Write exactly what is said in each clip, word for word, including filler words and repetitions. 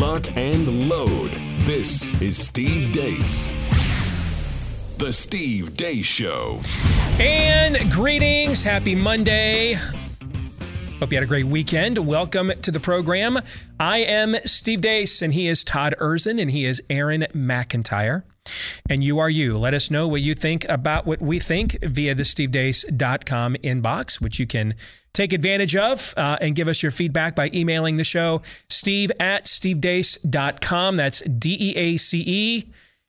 lock, and load. This is Steve Deace. The Steve Deace Show. And greetings. Happy Monday. Hope you had a great weekend. Welcome to the program. I am Steve Deace, and he is Todd Erzin, and he is Aaron McIntyre. And you are you. Let us know what you think about what we think via the steve deace dot com inbox, which you can take advantage of, uh, and give us your feedback by emailing the show, steve at steve deace dot com. That's D E A C E.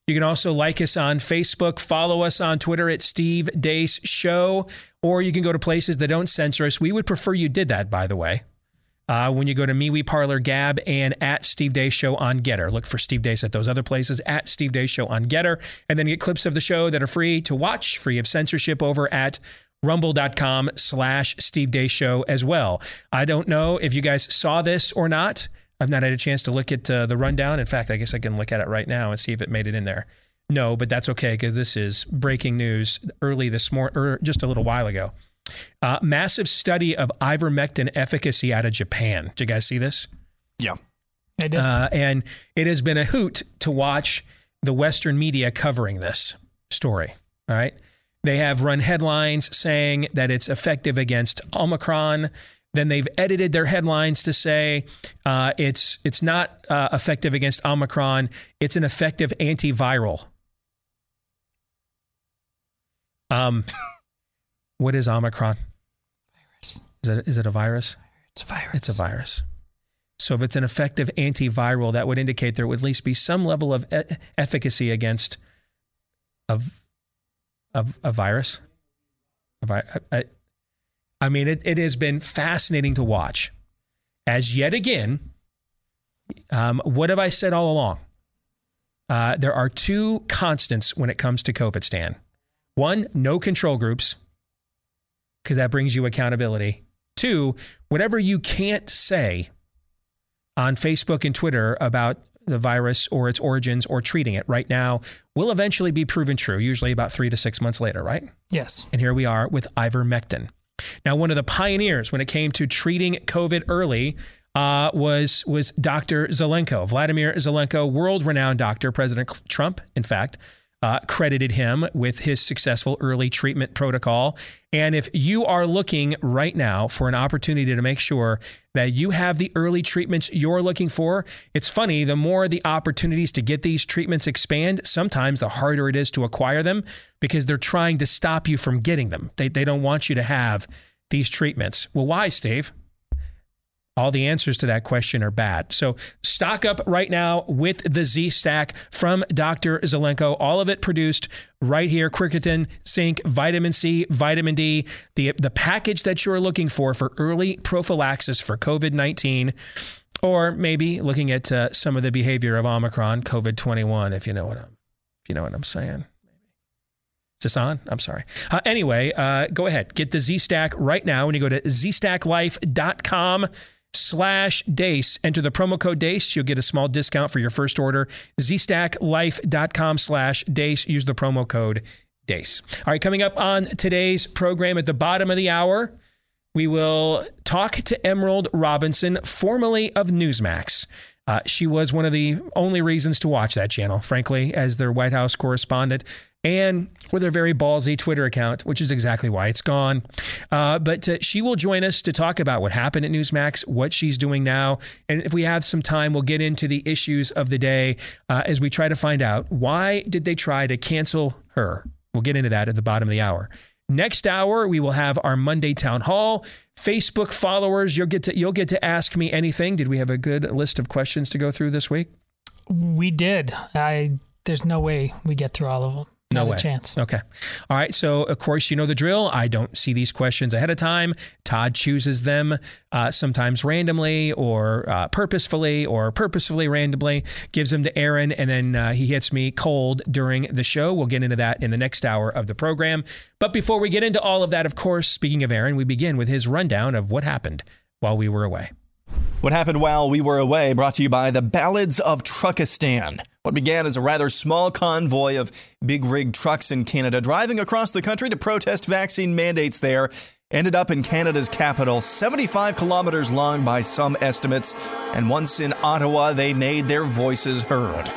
You can also like us on Facebook, follow us on Twitter at Steve Deace Show, or you can go to places that don't censor us. We would prefer you did that, by the way. Uh, when you go to MeWe, Parlor, Gab, and at Steve Deace Show on Getter. Look for Steve Deace at those other places, at Steve Deace Show on Getter, and then get clips of the show that are free to watch, free of censorship, over at rumble.com slash Steve Deace Show as well. I don't know if you guys saw this or not. I've not had a chance to look at uh, the rundown. In fact, I guess I can look at it right now and see if it made it in there. No, but that's okay, because this is breaking news early this morning, or just a little while ago. Uh, massive study of ivermectin efficacy out of Japan. Did you guys see this? Yeah, I did. Uh, and it has been a hoot to watch the Western media covering this story. All right. They have run headlines saying that it's effective against Omicron. Then they've edited their headlines to say uh, it's it's not uh, effective against Omicron. It's an effective antiviral. Um. What is Omicron? Virus. Is it, is it a virus? It's a virus. It's a virus. So if it's an effective antiviral, that would indicate there would at least be some level of e- efficacy against of of a virus. A vi- I, I mean, it, it has been fascinating to watch. As yet again, um, what have I said all along? Uh, there are two constants when it comes to COVID, Stan. One, no control groups, because that brings you accountability. Two, whatever you can't say on Facebook and Twitter about the virus or its origins or treating it right now will eventually be proven true, usually about three to six months later, right? Yes. And here we are with ivermectin. Now, one of the pioneers when it came to treating COVID early uh, was, was Doctor Zelenko, Vladimir Zelenko, world-renowned doctor. President Trump, in fact, Uh, credited him with his successful early treatment protocol. And if you are looking right now for an opportunity to make sure that you have the early treatments you're looking for, it's funny, the more the opportunities to get these treatments expand, sometimes the harder it is to acquire them because they're trying to stop you from getting them. They, they don't want you to have these treatments. Well, why, Steve? All the answers to that question are bad. So stock up right now with the Z-Stack from Doctor Zelenko. All of it produced right here. Quercetin, zinc, vitamin C, vitamin D, the, the package that you're looking for for early prophylaxis for COVID nineteen, or maybe looking at uh, some of the behavior of Omicron, COVID twenty-one, if you know what I'm, if you know what I'm saying. Is this on? I'm sorry. Uh, anyway, uh, go ahead. Get the Z-Stack right now when you go to Z Stack Life dot com. slash Deace. Enter the promo code Deace. You'll get a small discount for your first order. Z Stack Life dot com slash Deace. Use the promo code Deace. All right, coming up on today's program at the bottom of the hour, we will talk to Emerald Robinson, formerly of Newsmax. Uh, she was one of the only reasons to watch that channel, frankly, as their White House correspondent, and with her very ballsy Twitter account, which is exactly why it's gone. Uh, but uh, she will join us to talk about what happened at Newsmax, what she's doing now. And if we have some time, we'll get into the issues of the day uh, as we try to find out, why did they try to cancel her? We'll get into that at the bottom of the hour. Next hour, we will have our Monday Town Hall. Facebook followers, you'll get to you'll get to ask me anything. Did we have a good list of questions to go through this week? We did. I there's no way we get through all of them. No way. Not a chance. Okay. All right. So, of course, you know the drill. I don't see these questions ahead of time. Todd chooses them uh, sometimes randomly or uh, purposefully or purposefully randomly, gives them to Aaron, and then uh, he hits me cold during the show. We'll get into that in the next hour of the program. But before we get into all of that, of course, speaking of Aaron, we begin with his rundown of what happened while we were away. What happened while we were away, brought to you by the Ballads of Truckistan. What began as a rather small convoy of big rig trucks in Canada driving across the country to protest vaccine mandates there ended up in Canada's capital, seventy-five kilometers long by some estimates, and once in Ottawa, they made their voices heard.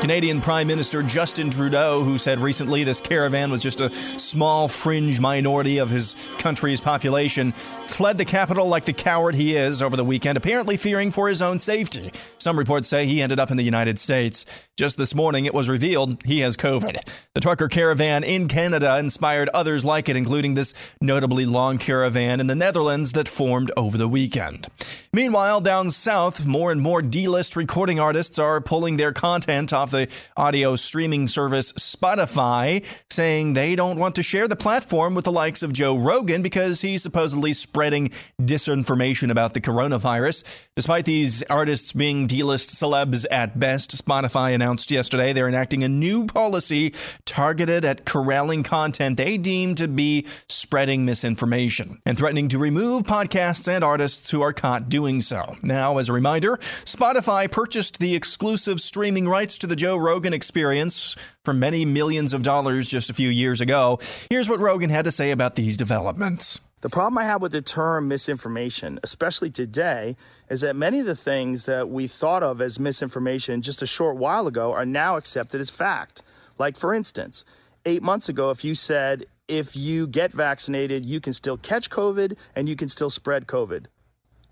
Canadian Prime Minister Justin Trudeau, who said recently this caravan was just a small fringe minority of his country's population, fled the capital like the coward he is over the weekend, apparently fearing for his own safety. Some reports say he ended up in the United States. Just this morning, it was revealed he has COVID. The trucker caravan in Canada inspired others like it, including this notably long caravan in the Netherlands that formed over the weekend. Meanwhile, down south, more and more D-list recording artists are pulling their content off the audio streaming service Spotify, saying they don't want to share the platform with the likes of Joe Rogan because he's supposedly spreading disinformation about the coronavirus. Despite these artists being D-list celebs at best, Spotify announced yesterday they're enacting a new policy targeted at corralling content they deem to be spreading misinformation and threatening to remove podcasts and artists who are caught doing so. Now, as a reminder, Spotify purchased the exclusive streaming rights to the Joe Rogan Experience for many millions of dollars just a few years ago. Here's what Rogan had to say about these developments. The problem I have with the term misinformation, especially today, is that many of the things that we thought of as misinformation just a short while ago are now accepted as fact. Like, for instance, eight months ago, if you said, if you get vaccinated, you can still catch COVID and you can still spread COVID,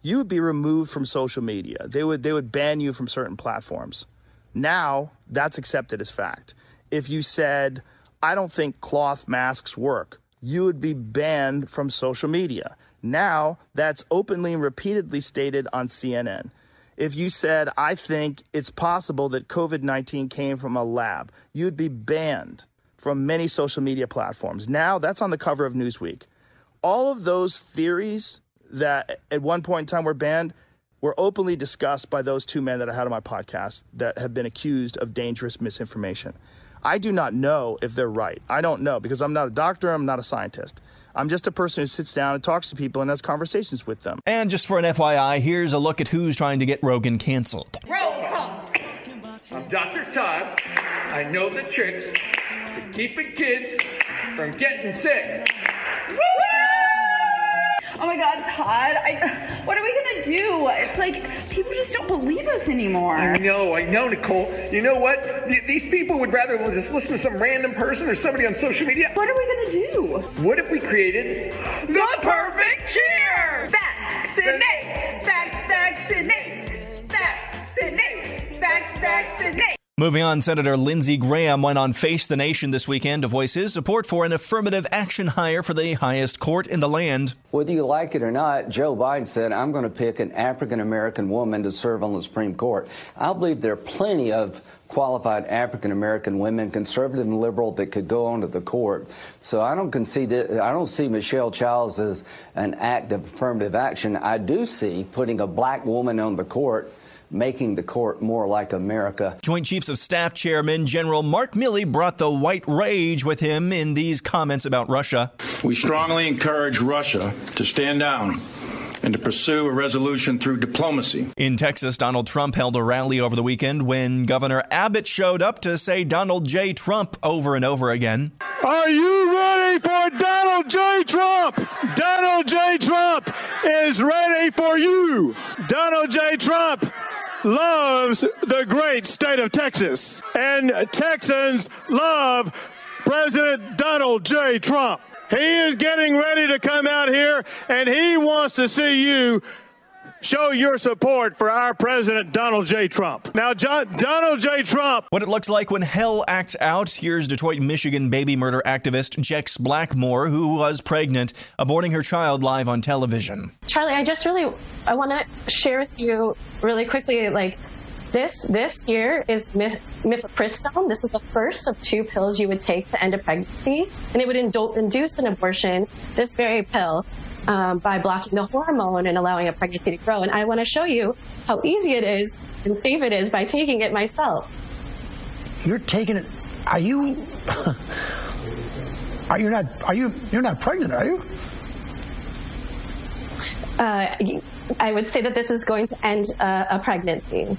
you would be removed from social media. They would, they would ban you from certain platforms. Now, that's accepted as fact. If you said, I don't think cloth masks work, you would be banned from social media. Now, that's openly and repeatedly stated on C N N. If you said, I think it's possible that COVID nineteen came from a lab, you'd be banned from many social media platforms. Now, that's on the cover of Newsweek. All of those theories that at one point in time were banned were openly discussed by those two men that I had on my podcast that have been accused of dangerous misinformation. I do not know if they're right. I don't know because I'm not a doctor. I'm not a scientist. I'm just a person who sits down and talks to people and has conversations with them. And just for an F Y I, here's a look at who's trying to get Rogan canceled. I'm Doctor Todd. I know the tricks to keeping kids from getting sick. Woo-hoo! Oh my God, Todd, I, what are we gonna do? It's like, people just don't believe us anymore. I know, I know, Nicole. You know what? Th- these people would rather just listen to some random person or somebody on social media. What are we gonna do? What if we created the, the perfect cheer? Vaccinate, vac- vaccinate, vaccinate, vac- vaccinate. Moving on, Senator Lindsey Graham went on Face the Nation this weekend to voice his support for an affirmative action hire for the highest court in the land. Whether you like it or not, Joe Biden said, I'm going to pick an African-American woman to serve on the Supreme Court. I believe there are plenty of qualified African-American women, conservative and liberal, that could go onto the court. So I don't concede that, I don't see Michelle Childs as an act of affirmative action. I do see putting a black woman on the court, making the court more like America. Joint Chiefs of Staff Chairman General Mark Milley brought the white rage with him in these comments about Russia. We strongly encourage Russia to stand down and to pursue a resolution through diplomacy. In Texas, Donald Trump held a rally over the weekend when Governor Abbott showed up to say Donald J. Trump over and over again. Are you ready for Donald J. Trump? Donald J. Trump is ready for you. Donald J. Trump loves the great state of Texas, and Texans love President Donald J. Trump. He is getting ready to come out here, and he wants to see you show your support for our president, Donald J. Trump. Now, John, Donald J. Trump. What it looks like when hell acts out. Here's Detroit, Michigan baby murder activist Jex Blackmore, who was pregnant, aborting her child live on television. Charlie, I just really, I want to share with you really quickly, like, This this year is mif- mifepristone. This is the first of two pills you would take to end a pregnancy, and it would indul- induce an abortion, this very pill, um, by blocking the hormone and allowing a pregnancy to grow. And I want to show you how easy it is and safe it is by taking it myself. You're taking it. Are you? Are you not? Are you? You're not pregnant, are you? Uh, I would say that this is going to end uh, a pregnancy.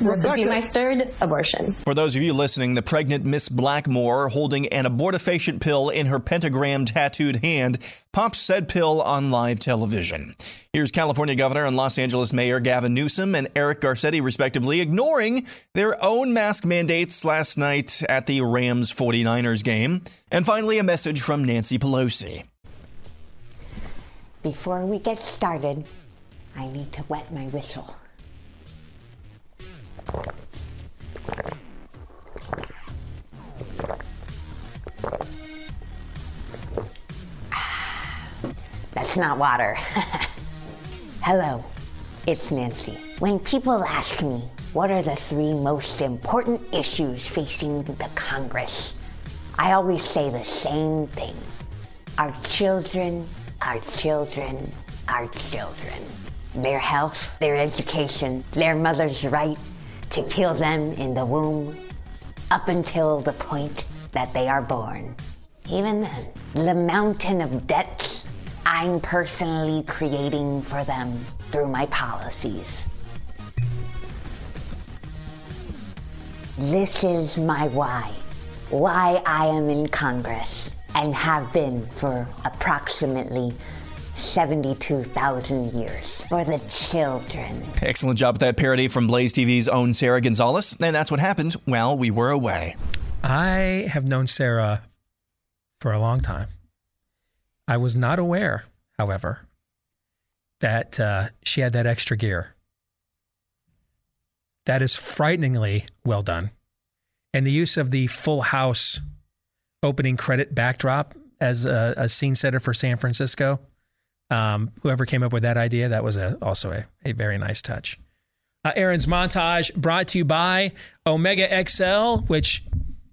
This Rebecca. Would be my third abortion. For those of you listening, the pregnant Miss Blackmore holding an abortifacient pill in her pentagram tattooed hand pops said pill on live television. Here's California Governor and Los Angeles Mayor Gavin Newsom and Eric Garcetti, respectively, ignoring their own mask mandates last night at the Rams forty-niners game. And finally, a message from Nancy Pelosi. Before we get started, I need to wet my whistle. That's not water. Hello, it's Nancy. When people ask me, what are the three most important issues facing the Congress? I always say the same thing. Our children, our children, our children. Their health, their education, their mother's right to kill them in the womb up until the point that they are born. Even then, the mountain of debts I'm personally creating for them through my policies. This is my why, why I am in Congress and have been for approximately seventy-two thousand years for the children. Excellent job with that parody from Blaze T V's own Sarah Gonzalez. And that's what happened while we were away. I have known Sarah for a long time. I was not aware, however, that uh, she had that extra gear. That is frighteningly well done. And the use of the Full House opening credit backdrop as a, a scene setter for San Francisco. Um, whoever came up with that idea, that was a, also a, a very nice touch. Uh, Aaron's montage brought to you by Omega X L, which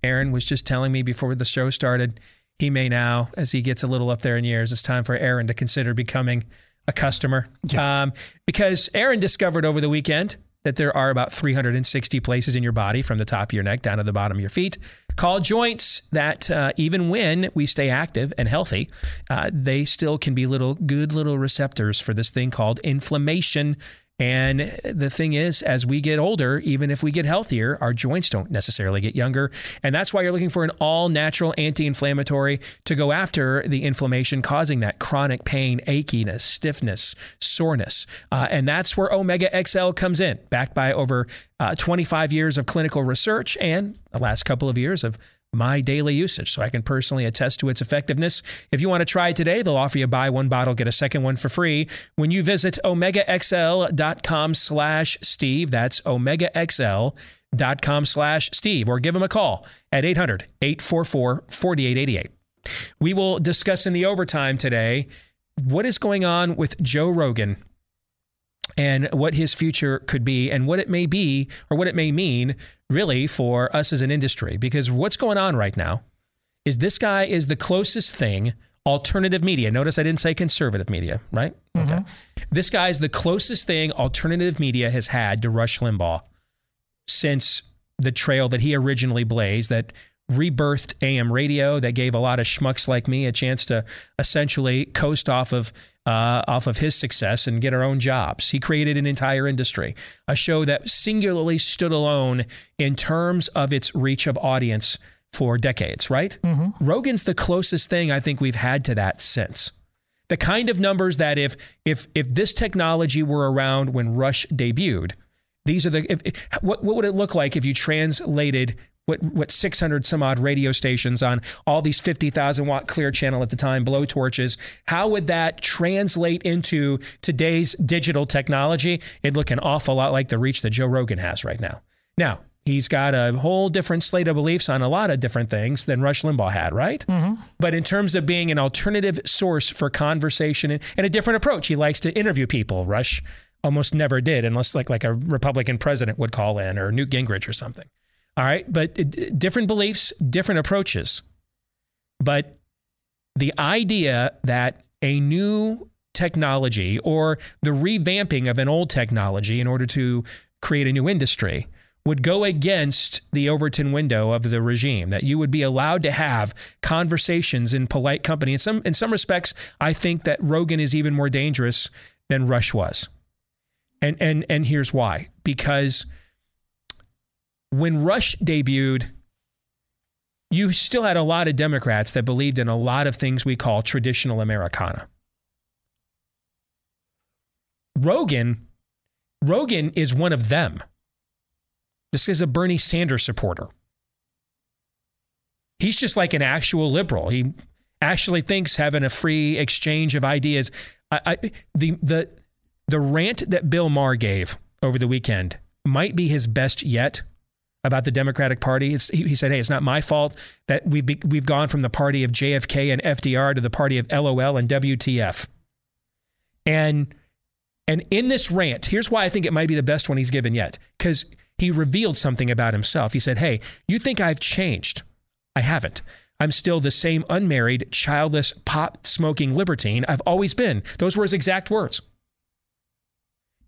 Aaron was just telling me before the show started. He may now, as he gets a little up there in years, it's time for Aaron to consider becoming a customer. Yeah. Um, because Aaron discovered over the weekend that there are about three hundred sixty places in your body from the top of your neck down to the bottom of your feet, called joints that uh, even when we stay active and healthy, uh, they still can be little good little receptors for this thing called inflammation. And the thing is, as we get older, even if we get healthier, our joints don't necessarily get younger. And that's why you're looking for an all-natural anti-inflammatory to go after the inflammation causing that chronic pain, achiness, stiffness, soreness. Uh, and that's where Omega X L comes in, backed by over uh, twenty-five years of clinical research and the last couple of years of my daily usage, so I can personally attest to its effectiveness. If you want to try it today, they'll offer you buy one bottle, get a second one for free when you visit omegaxl.com slash Steve. That's omegaxl.com slash Steve, or give them a call at eight hundred, eight four four, four eight eight eight. We will discuss in the overtime today what is going on with Joe Rogan and what his future could be and what it may be or what it may mean really for us as an industry. Because what's going on right now is this guy is the closest thing, alternative media. Notice I didn't say conservative media, right? Mm-hmm. Okay. This guy is the closest thing alternative media has had to Rush Limbaugh since the trail that he originally blazed, that rebirthed A M radio, that gave a lot of schmucks like me a chance to essentially coast off of Uh, off of his success and get our own jobs. He created an entire industry, a show that singularly stood alone in terms of its reach of audience for decades, right? Mm-hmm. Rogan's the closest thing I think we've had to that since. The kind of numbers that if if if this technology were around when Rush debuted, these are the if, if, what what would it look like if you translated What what six hundred some odd radio stations on all these fifty thousand watt clear channel at the time, blowtorches? How would that translate into today's digital technology? It'd look an awful lot like the reach that Joe Rogan has right now. Now, he's got a whole different slate of beliefs on a lot of different things than Rush Limbaugh had, right? Mm-hmm. But in terms of being an alternative source for conversation and, and a different approach, he likes to interview people. Rush almost never did, unless like, like a Republican president would call in or Newt Gingrich or something. All right, but different beliefs, different approaches. But the idea that a new technology or the revamping of an old technology in order to create a new industry would go against the Overton window of the regime, that you would be allowed to have conversations in polite company. In some, in some respects, I think that Rogan is even more dangerous than Rush was. And and and here's why. Because when Rush debuted, you still had a lot of Democrats that believed in a lot of things we call traditional Americana. Rogan, Rogan is one of them. This is a Bernie Sanders supporter. He's just like an actual liberal. He actually thinks having a free exchange of ideas. I, I, the the the rant that Bill Maher gave over the weekend might be his best yet about the Democratic Party. It's, he, he said, "Hey, it's not my fault that we've be, we've gone from the party of J F K and F D R to the party of L O L and W T F." And and in this rant, here's why I think it might be the best one he's given yet, because he revealed something about himself. He said, "Hey, you think I've changed? I haven't. I'm still the same unmarried, childless, pot-smoking libertine I've always been." Those were his exact words.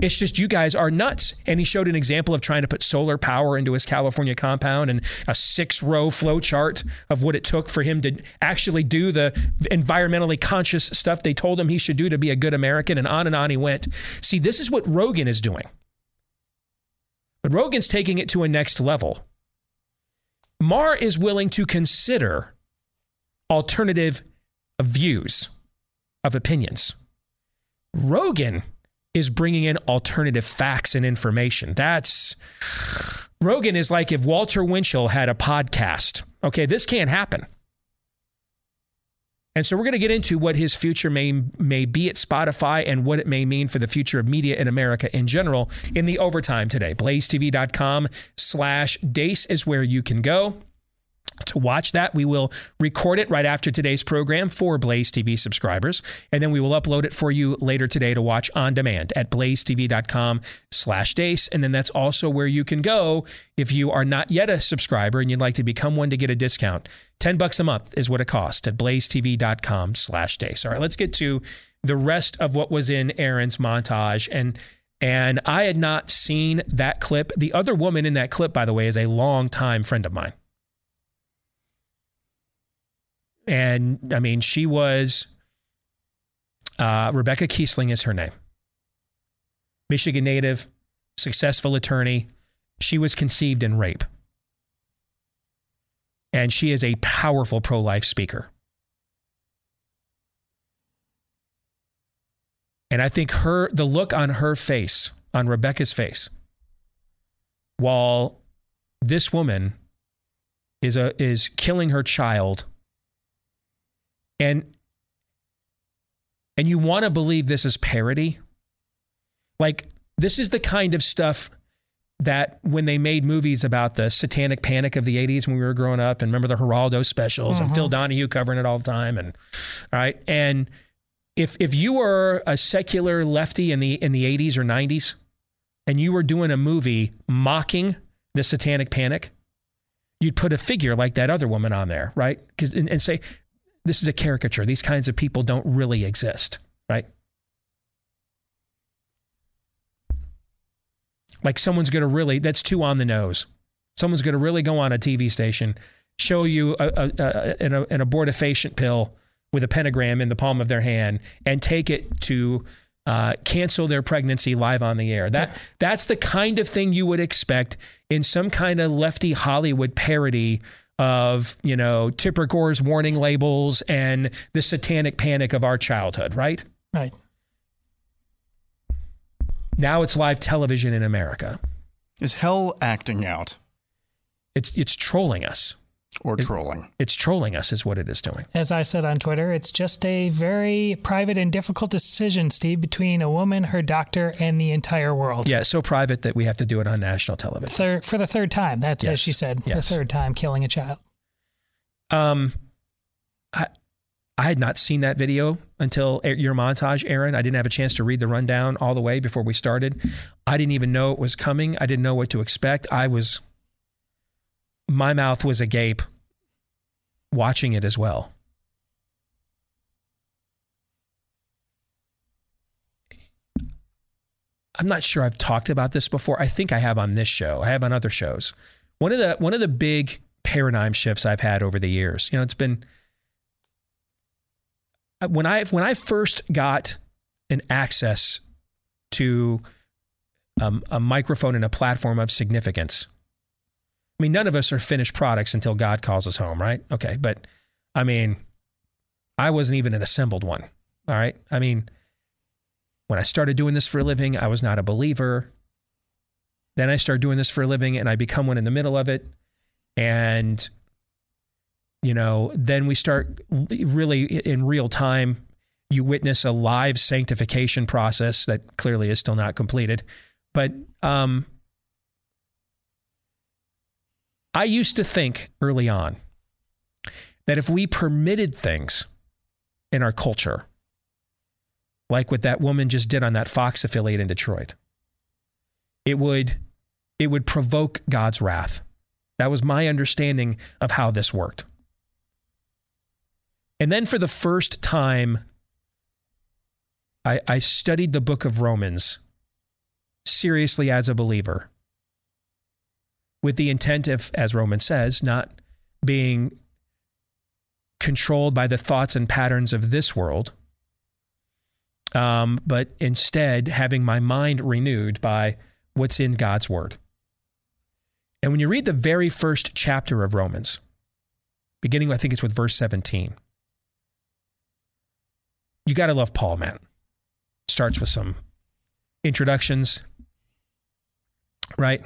"It's just you guys are nuts." And he showed an example of trying to put solar power into his California compound and a six-row flow chart of what it took for him to actually do the environmentally conscious stuff they told him he should do to be a good American, and on and on he went. See, this is what Rogan is doing. But Rogan's taking it to a next level. Maher is willing to consider alternative views of opinions. Rogan is bringing in alternative facts and information. That's Rogan is like if Walter Winchell had a podcast. Okay, this can't happen. And so we're going to get into what his future may, may be at Spotify and what it may mean for the future of media in America in general in the overtime today. BlazeTV.com slash Deace is where you can go to watch that. We will record it right after today's program for Blaze T V subscribers, and then we will upload it for you later today to watch on demand at blazetv.com slash Deace. And then that's also where you can go if you are not yet a subscriber and you'd like to become one to get a discount. ten bucks a month is what it costs at blazetv.com slash Deace. All right, let's get to the rest of what was in Aaron's montage. And and I had not seen that clip. The other woman in that clip, by the way, is a longtime friend of mine. And, I mean, she was, uh, Rebecca Kiesling is her name. Michigan native, successful attorney. She was conceived in rape. And she is a powerful pro-life speaker. And I think her, the look on her face, on Rebecca's face, while this woman is a, is killing her child. And and you want to believe this is parody? Like, this is the kind of stuff that when they made movies about the satanic panic of the eighties when we were growing up, and remember the Geraldo specials, mm-hmm. and Phil Donahue covering it all the time, and all right. And if if you were a secular lefty in the in the eighties or nineties, and you were doing a movie mocking the satanic panic, you'd put a figure like that other woman on there, right? 'Cause and, and say, this is a caricature. These kinds of people don't really exist, right? Like someone's going to really, that's too on the nose. Someone's going to really go on a T V station, show you a, a, a, an, an abortifacient pill with a pentagram in the palm of their hand and take it to uh, cancel their pregnancy live on the air. That That's the kind of thing you would expect in some kind of lefty Hollywood parody of, you know, Tipper Gore's warning labels and the satanic panic of our childhood, right? Right. Now it's live television in America. Is hell acting out? It's it's trolling us. Or trolling. It, it's trolling us is what it is doing. As I said on Twitter, it's just a very private and difficult decision, Steve, between a woman, her doctor, and the entire world. Yeah, so private that we have to do it on national television. Third, for the third time, that's yes. as she said, yes. the third time killing a child. Um, I I had not seen that video until your montage, Aaron. I didn't have a chance to read the rundown all the way before we started. I didn't even know it was coming. I didn't know what to expect. I was... My mouth was agape watching it as well. I'm not sure I've talked about this before. I think I have on this show. I have on other shows. One of the one of the big paradigm shifts I've had over the years. You know, it's been when I when I first got an access to um, a microphone and a platform of significance. I mean, none of us are finished products until God calls us home, right? Okay, but I mean, I wasn't even an assembled one, all right? I mean, when I started doing this for a living, I was not a believer. Then I started doing this for a living, and I become one in the middle of it. And, you know, then we start really in real time. You witness a live sanctification process that clearly is still not completed. But um, I used to think early on that if we permitted things in our culture, like what that woman just did on that Fox affiliate in Detroit, it would it would provoke God's wrath. That was my understanding of how this worked. And then for the first time, I, I studied the book of Romans seriously as a believer, with the intent of, as Romans says, not being controlled by the thoughts and patterns of this world, um, but instead having my mind renewed by what's in God's word. And when you read the very first chapter of Romans, beginning, I think it's with verse seventeen, you got to love Paul, man. Starts with some introductions, right? And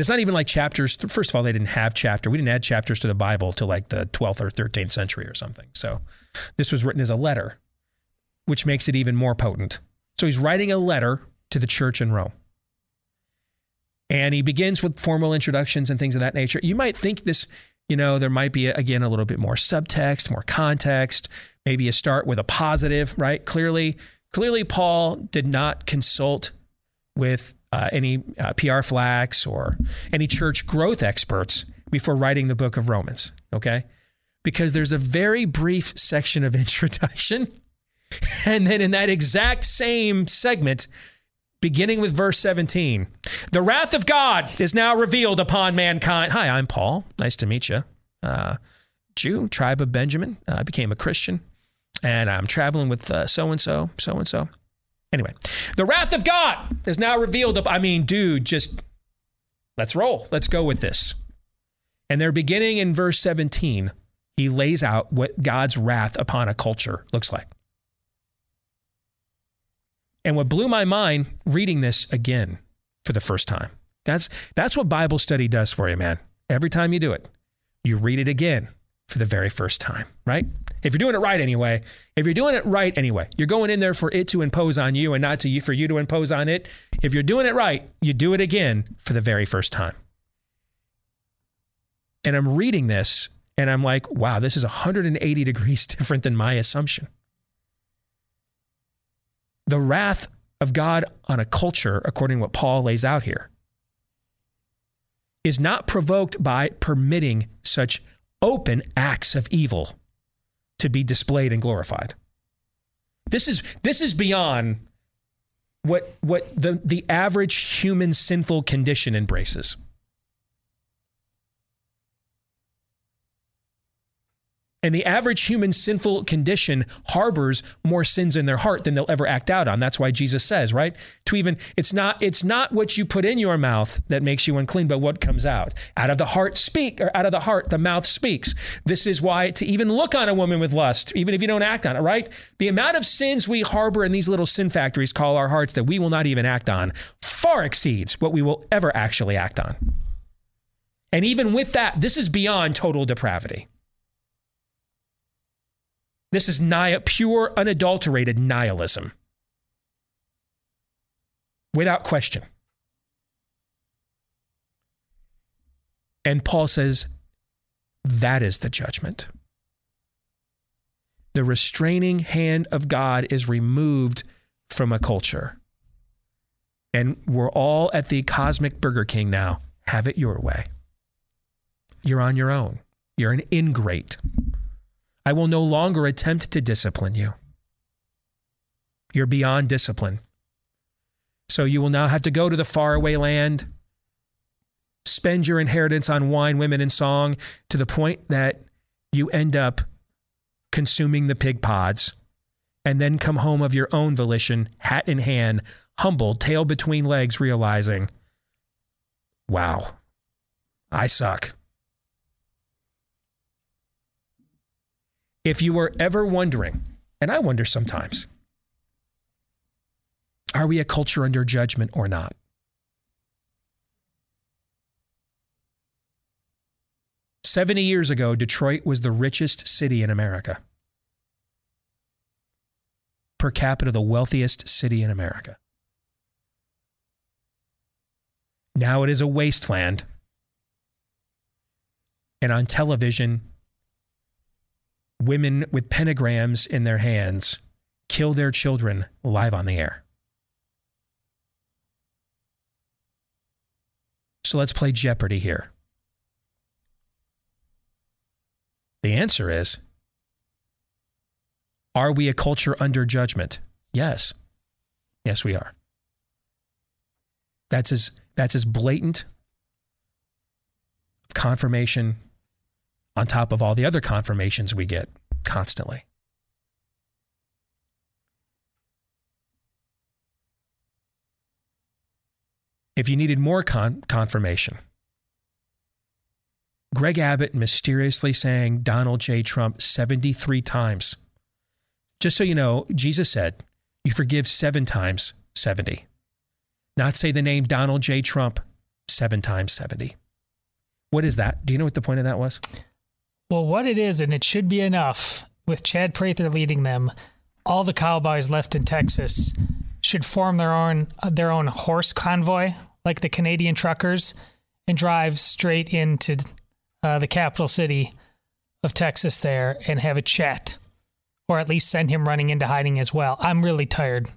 it's not even like chapters. First of all, they didn't have chapter. We didn't add chapters to the Bible till like the twelfth or thirteenth century or something. So this was written as a letter, which makes it even more potent. So he's writing a letter to the church in Rome. And he begins with formal introductions and things of that nature. You might think this, you know, there might be, again, a little bit more subtext, more context. Maybe you start with a positive, right? Clearly, clearly Paul did not consult with uh, any uh, P R flacks or any church growth experts before writing the book of Romans, okay? Because there's a very brief section of introduction. And then in that exact same segment, beginning with verse seventeen, the wrath of God is now revealed upon mankind. Hi, I'm Paul. Nice to meet you. Uh, Jew, tribe of Benjamin. I uh, became a Christian, and I'm traveling with uh, so-and-so, so-and-so. Anyway, the wrath of God is now revealed. Up. I mean, dude, just let's roll. Let's go with this. And they're beginning in verse seventeen. He lays out what God's wrath upon a culture looks like. And what blew my mind reading this again for the first time, that's that's what Bible study does for you, man. Every time you do it, you read it again for the very first time, right? If you're doing it right anyway, if you're doing it right anyway, you're going in there for it to impose on you and not to you for you to impose on it. If you're doing it right, you do it again for the very first time. And I'm reading this and I'm like, wow, this is one hundred eighty degrees different than my assumption. The wrath of God on a culture, according to what Paul lays out here, is not provoked by permitting such open acts of evil to be displayed and glorified. This is this is beyond what what the, the average human sinful condition embraces. And the average human sinful condition harbors more sins in their heart than they'll ever act out on. That's why Jesus says, right? To even, it's not, it's not what you put in your mouth that makes you unclean, but what comes out. Out of the heart speak, or out of the heart, the mouth speaks. This is why to even look on a woman with lust, even if you don't act on it, right? The amount of sins we harbor in these little sin factories call our hearts that we will not even act on far exceeds what we will ever actually act on. And even with that, this is beyond total depravity. This is ni- pure, unadulterated nihilism. Without question. And Paul says, that is the judgment. The restraining hand of God is removed from a culture. And we're all at the cosmic Burger King now. Have it your way. You're on your own. You're an ingrate. I will no longer attempt to discipline you. You're beyond discipline. So you will now have to go to the faraway land, spend your inheritance on wine, women, and song, to the point that you end up consuming the pig pods, and then come home of your own volition, hat in hand, humbled, tail between legs, realizing, wow, I suck. If you were ever wondering, and I wonder sometimes, are we a culture under judgment or not? seventy years ago, Detroit was the richest city in America. Per capita, the wealthiest city in America. Now it is a wasteland. And on television, women with pentagrams in their hands kill their children live on the air. So let's play Jeopardy here. The answer is, are we a culture under judgment? Yes. Yes, we are. That's as, that's as blatant confirmation on top of all the other confirmations we get constantly. If you needed more con- confirmation, Greg Abbott mysteriously sang Donald J. Trump seventy-three times. Just so you know, Jesus said, you forgive seven times seventy. Not say the name Donald J. Trump seven times seventy. What is that? Do you know what the point of that was? Well, what it is, and it should be enough, with Chad Prather leading them, all the cowboys left in Texas should form their own their own horse convoy, like the Canadian truckers, and drive straight into uh, the capital city of Texas there and have a chat, or at least send him running into hiding as well. I'm really tired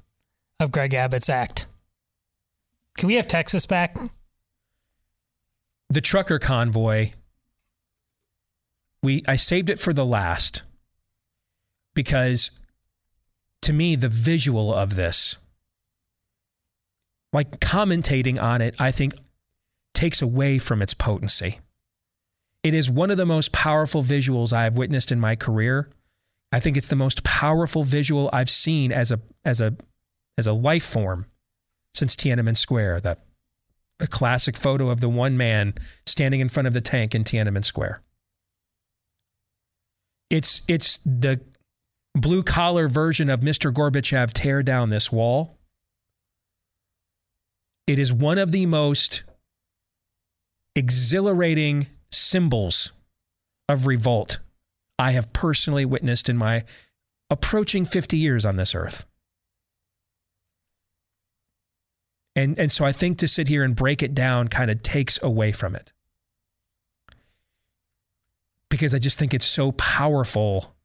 of Greg Abbott's act. Can we have Texas back? The trucker convoy, we I saved it for the last because, to me, the visual of this, like commentating on it, I think takes away from its potency. It is one of the most powerful visuals I have witnessed in my career. I think it's the most powerful visual I've seen as a as a as a life form since Tiananmen Square, the the classic photo of the one man standing in front of the tank in Tiananmen Square. It's it's the blue collar version of Mister Gorbachev, tear down this wall. It is one of the most exhilarating symbols of revolt I have personally witnessed in my approaching fifty years on this earth. And and so I think to sit here and break it down kind of takes away from it, because I just think it's so powerful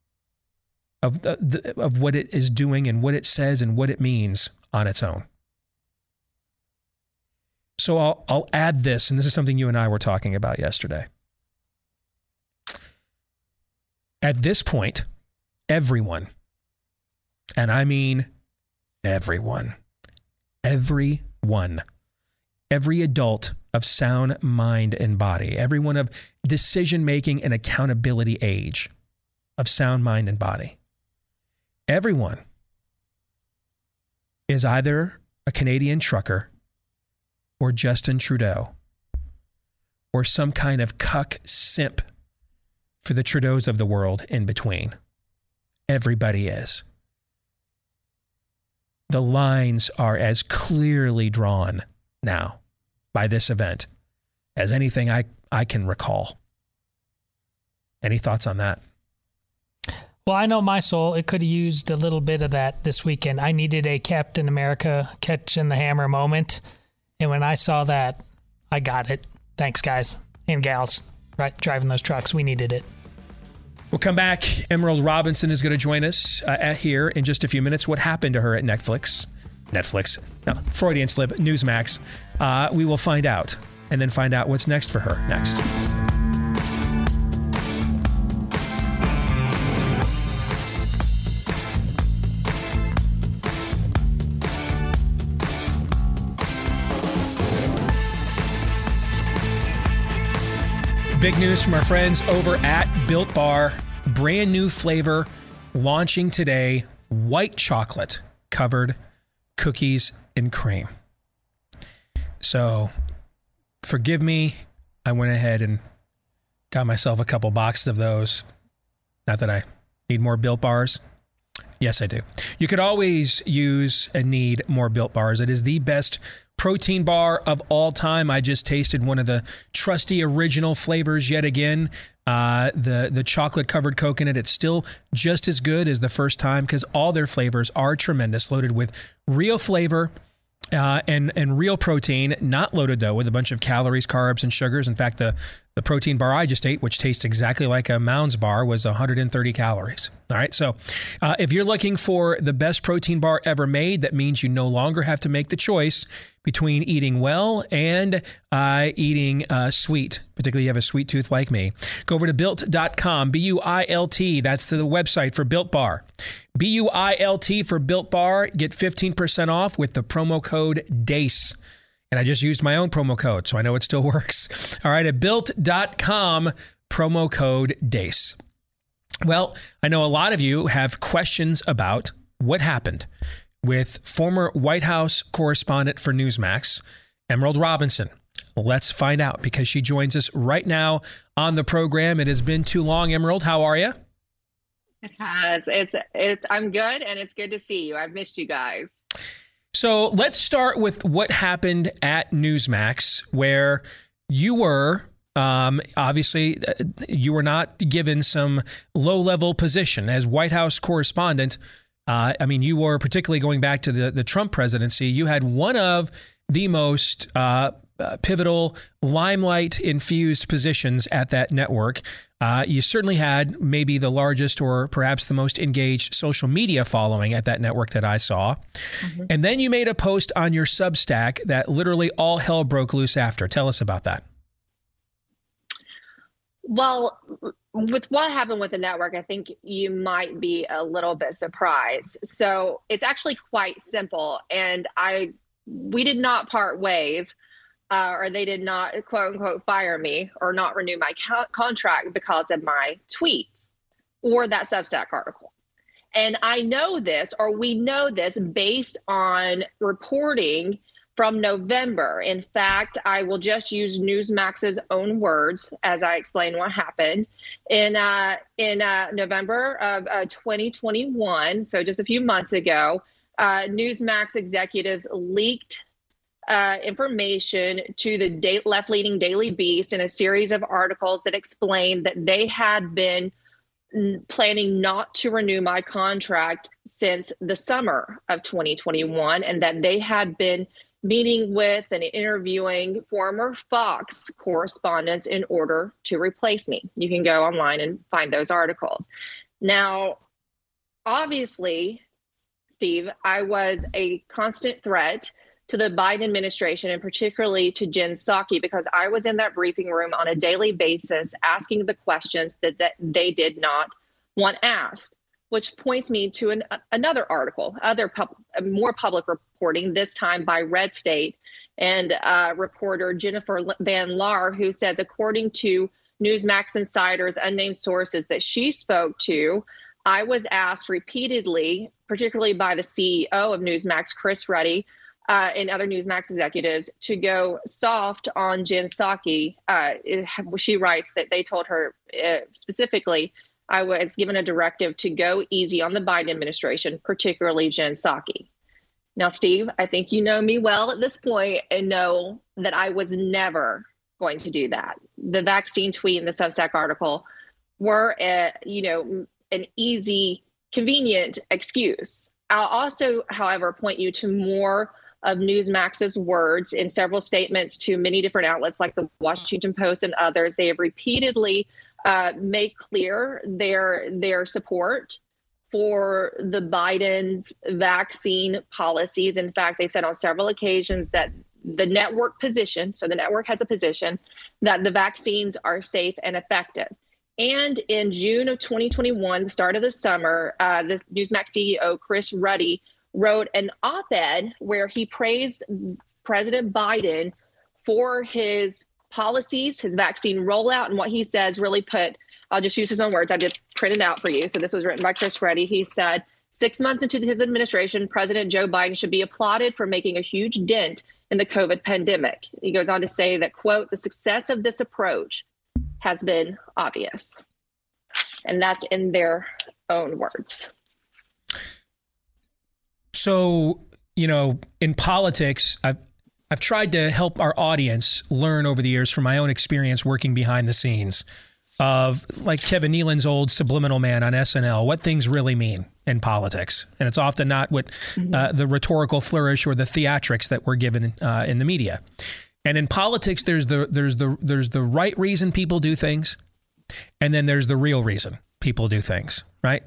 of the, the, of what it is doing and what it says and what it means on its own. So I'll I'll add this, and this is something you and I were talking about yesterday. At this point, everyone, and I mean everyone, everyone, every adult of sound mind and body, everyone of decision-making and accountability age, of sound mind and body, everyone is either a Canadian trucker or Justin Trudeau or some kind of cuck simp for the Trudeaus of the world in between. Everybody is. The lines are as clearly drawn now by this event as anything I, I can recall. Any thoughts on that? Well, I know my soul. It could have used a little bit of that this weekend. I needed a Captain America catch in the hammer moment. And when I saw that, I got it. Thanks, guys and gals, right? Driving those trucks. We needed it. We'll come back. Emerald Robinson is going to join us uh, here in just a few minutes. What happened to her at Netflix? Netflix. No, Freudian slip. Newsmax. Uh, we will find out, and then find out what's next for her next. Big news from our friends over at Built Bar. Brand new flavor launching today. White chocolate covered cookies and cream. So forgive me. I went ahead and got myself a couple boxes of those. Not that I need more Built Bars. Yes, I do. You could always use and need more Built Bars. It is the best protein bar of all time. I just tasted one of the trusty original flavors yet again. Uh, the, the chocolate-covered coconut, it's still just as good as the first time because all their flavors are tremendous, loaded with real flavor uh, and, and real protein, not loaded, though, with a bunch of calories, carbs, and sugars. In fact, the, the protein bar I just ate, which tastes exactly like a Mounds bar, was one hundred thirty calories. All right, so uh, if you're looking for the best protein bar ever made, that means you no longer have to make the choice between eating well and uh, eating uh, sweet, particularly if you have a sweet tooth like me. Go over to built dot com, B U I L T. That's the website for Built Bar. B U I L T for Built Bar. Get fifteen percent off with the promo code DACE. And I just used my own promo code, so I know it still works. All right, at built dot com, promo code DACE. Well, I know a lot of you have questions about what happened with former White House correspondent for Newsmax, Emerald Robinson. Let's find out because she joins us right now on the program. It has been too long, Emerald. How are you? It has. It's, it's, I'm good, and it's good to see you. I've missed you guys. So let's start with what happened at Newsmax, where you were, um, obviously, you were not given some low-level position as White House correspondent. Uh, I mean, you were, particularly going back to the, the Trump presidency, you had one of the most uh, pivotal, limelight-infused positions at that network. Uh, you certainly had maybe the largest or perhaps the most engaged social media following at that network that I saw. Mm-hmm. And then you made a post on your Substack that literally all hell broke loose after. Tell us about that. Well, with what happened with the network, I think you might be a little bit surprised. So it's actually quite simple. And I, we did not part ways, uh, or they did not, quote unquote, fire me or not renew my co- contract because of my tweets or that Substack article. And I know this, or we know this based on reporting from November. In fact, I will just use Newsmax's own words as I explain what happened. In uh, in uh, November of uh, twenty twenty-one, so just a few months ago, uh, Newsmax executives leaked uh, information to the da- left-leaning Daily Beast in a series of articles that explained that they had been planning not to renew my contract since the summer of twenty twenty-one, and that they had been meeting with and interviewing former Fox correspondents in order to replace me. You can go online and find those articles. Now, obviously, Steve, I was a constant threat to the Biden administration and particularly to Jen Psaki because I was in that briefing room on a daily basis asking the questions that, that they did not want asked. Which points me to an, another article, other pub, more public reporting, this time by Red State and uh, reporter Jennifer Van Laar, who says, according to Newsmax insiders, unnamed sources that she spoke to, I was asked repeatedly, particularly by the C E O of Newsmax, Chris Ruddy, uh, and other Newsmax executives, to go soft on Jen Psaki. Uh, it, she writes that they told her uh, specifically, I was given a directive to go easy on the Biden administration, particularly Jen Psaki. Now, Steve, I think you know me well at this point and know that I was never going to do that. The vaccine tweet and the Substack article were, a, you know, an easy, convenient excuse. I'll also, however, point you to more of Newsmax's words in several statements to many different outlets like the Washington Post and others. They have repeatedly Uh, make clear their their support for the Biden's vaccine policies. In fact, they've said on several occasions that the network position, so the network has a position, that the vaccines are safe and effective. And in June of twenty twenty-one, the start of the summer, uh, the Newsmax C E O, Chris Ruddy, wrote an op-ed where he praised President Biden for his policies, his vaccine rollout, and what he says really put, I'll just use his own words. I did print it out for you. So this was written by Chris Ruddy. He said, Six months into his administration, President Joe Biden should be applauded for making a huge dent in the COVID pandemic. He goes on to say that, quote, the success of this approach has been obvious. And that's in their own words. So, you know, in politics, I've, I've tried to help our audience learn over the years from my own experience working behind the scenes of, like, Kevin Nealon's old Subliminal Man on S N L, what things really mean in politics. And it's often not what uh, the rhetorical flourish or the theatrics that were given uh, in the media. And in politics, there's the there's the there's the right reason people do things, and then there's the real reason people do things, right?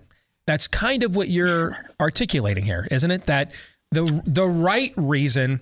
That's kind of what you're articulating here, isn't it? That the the right reason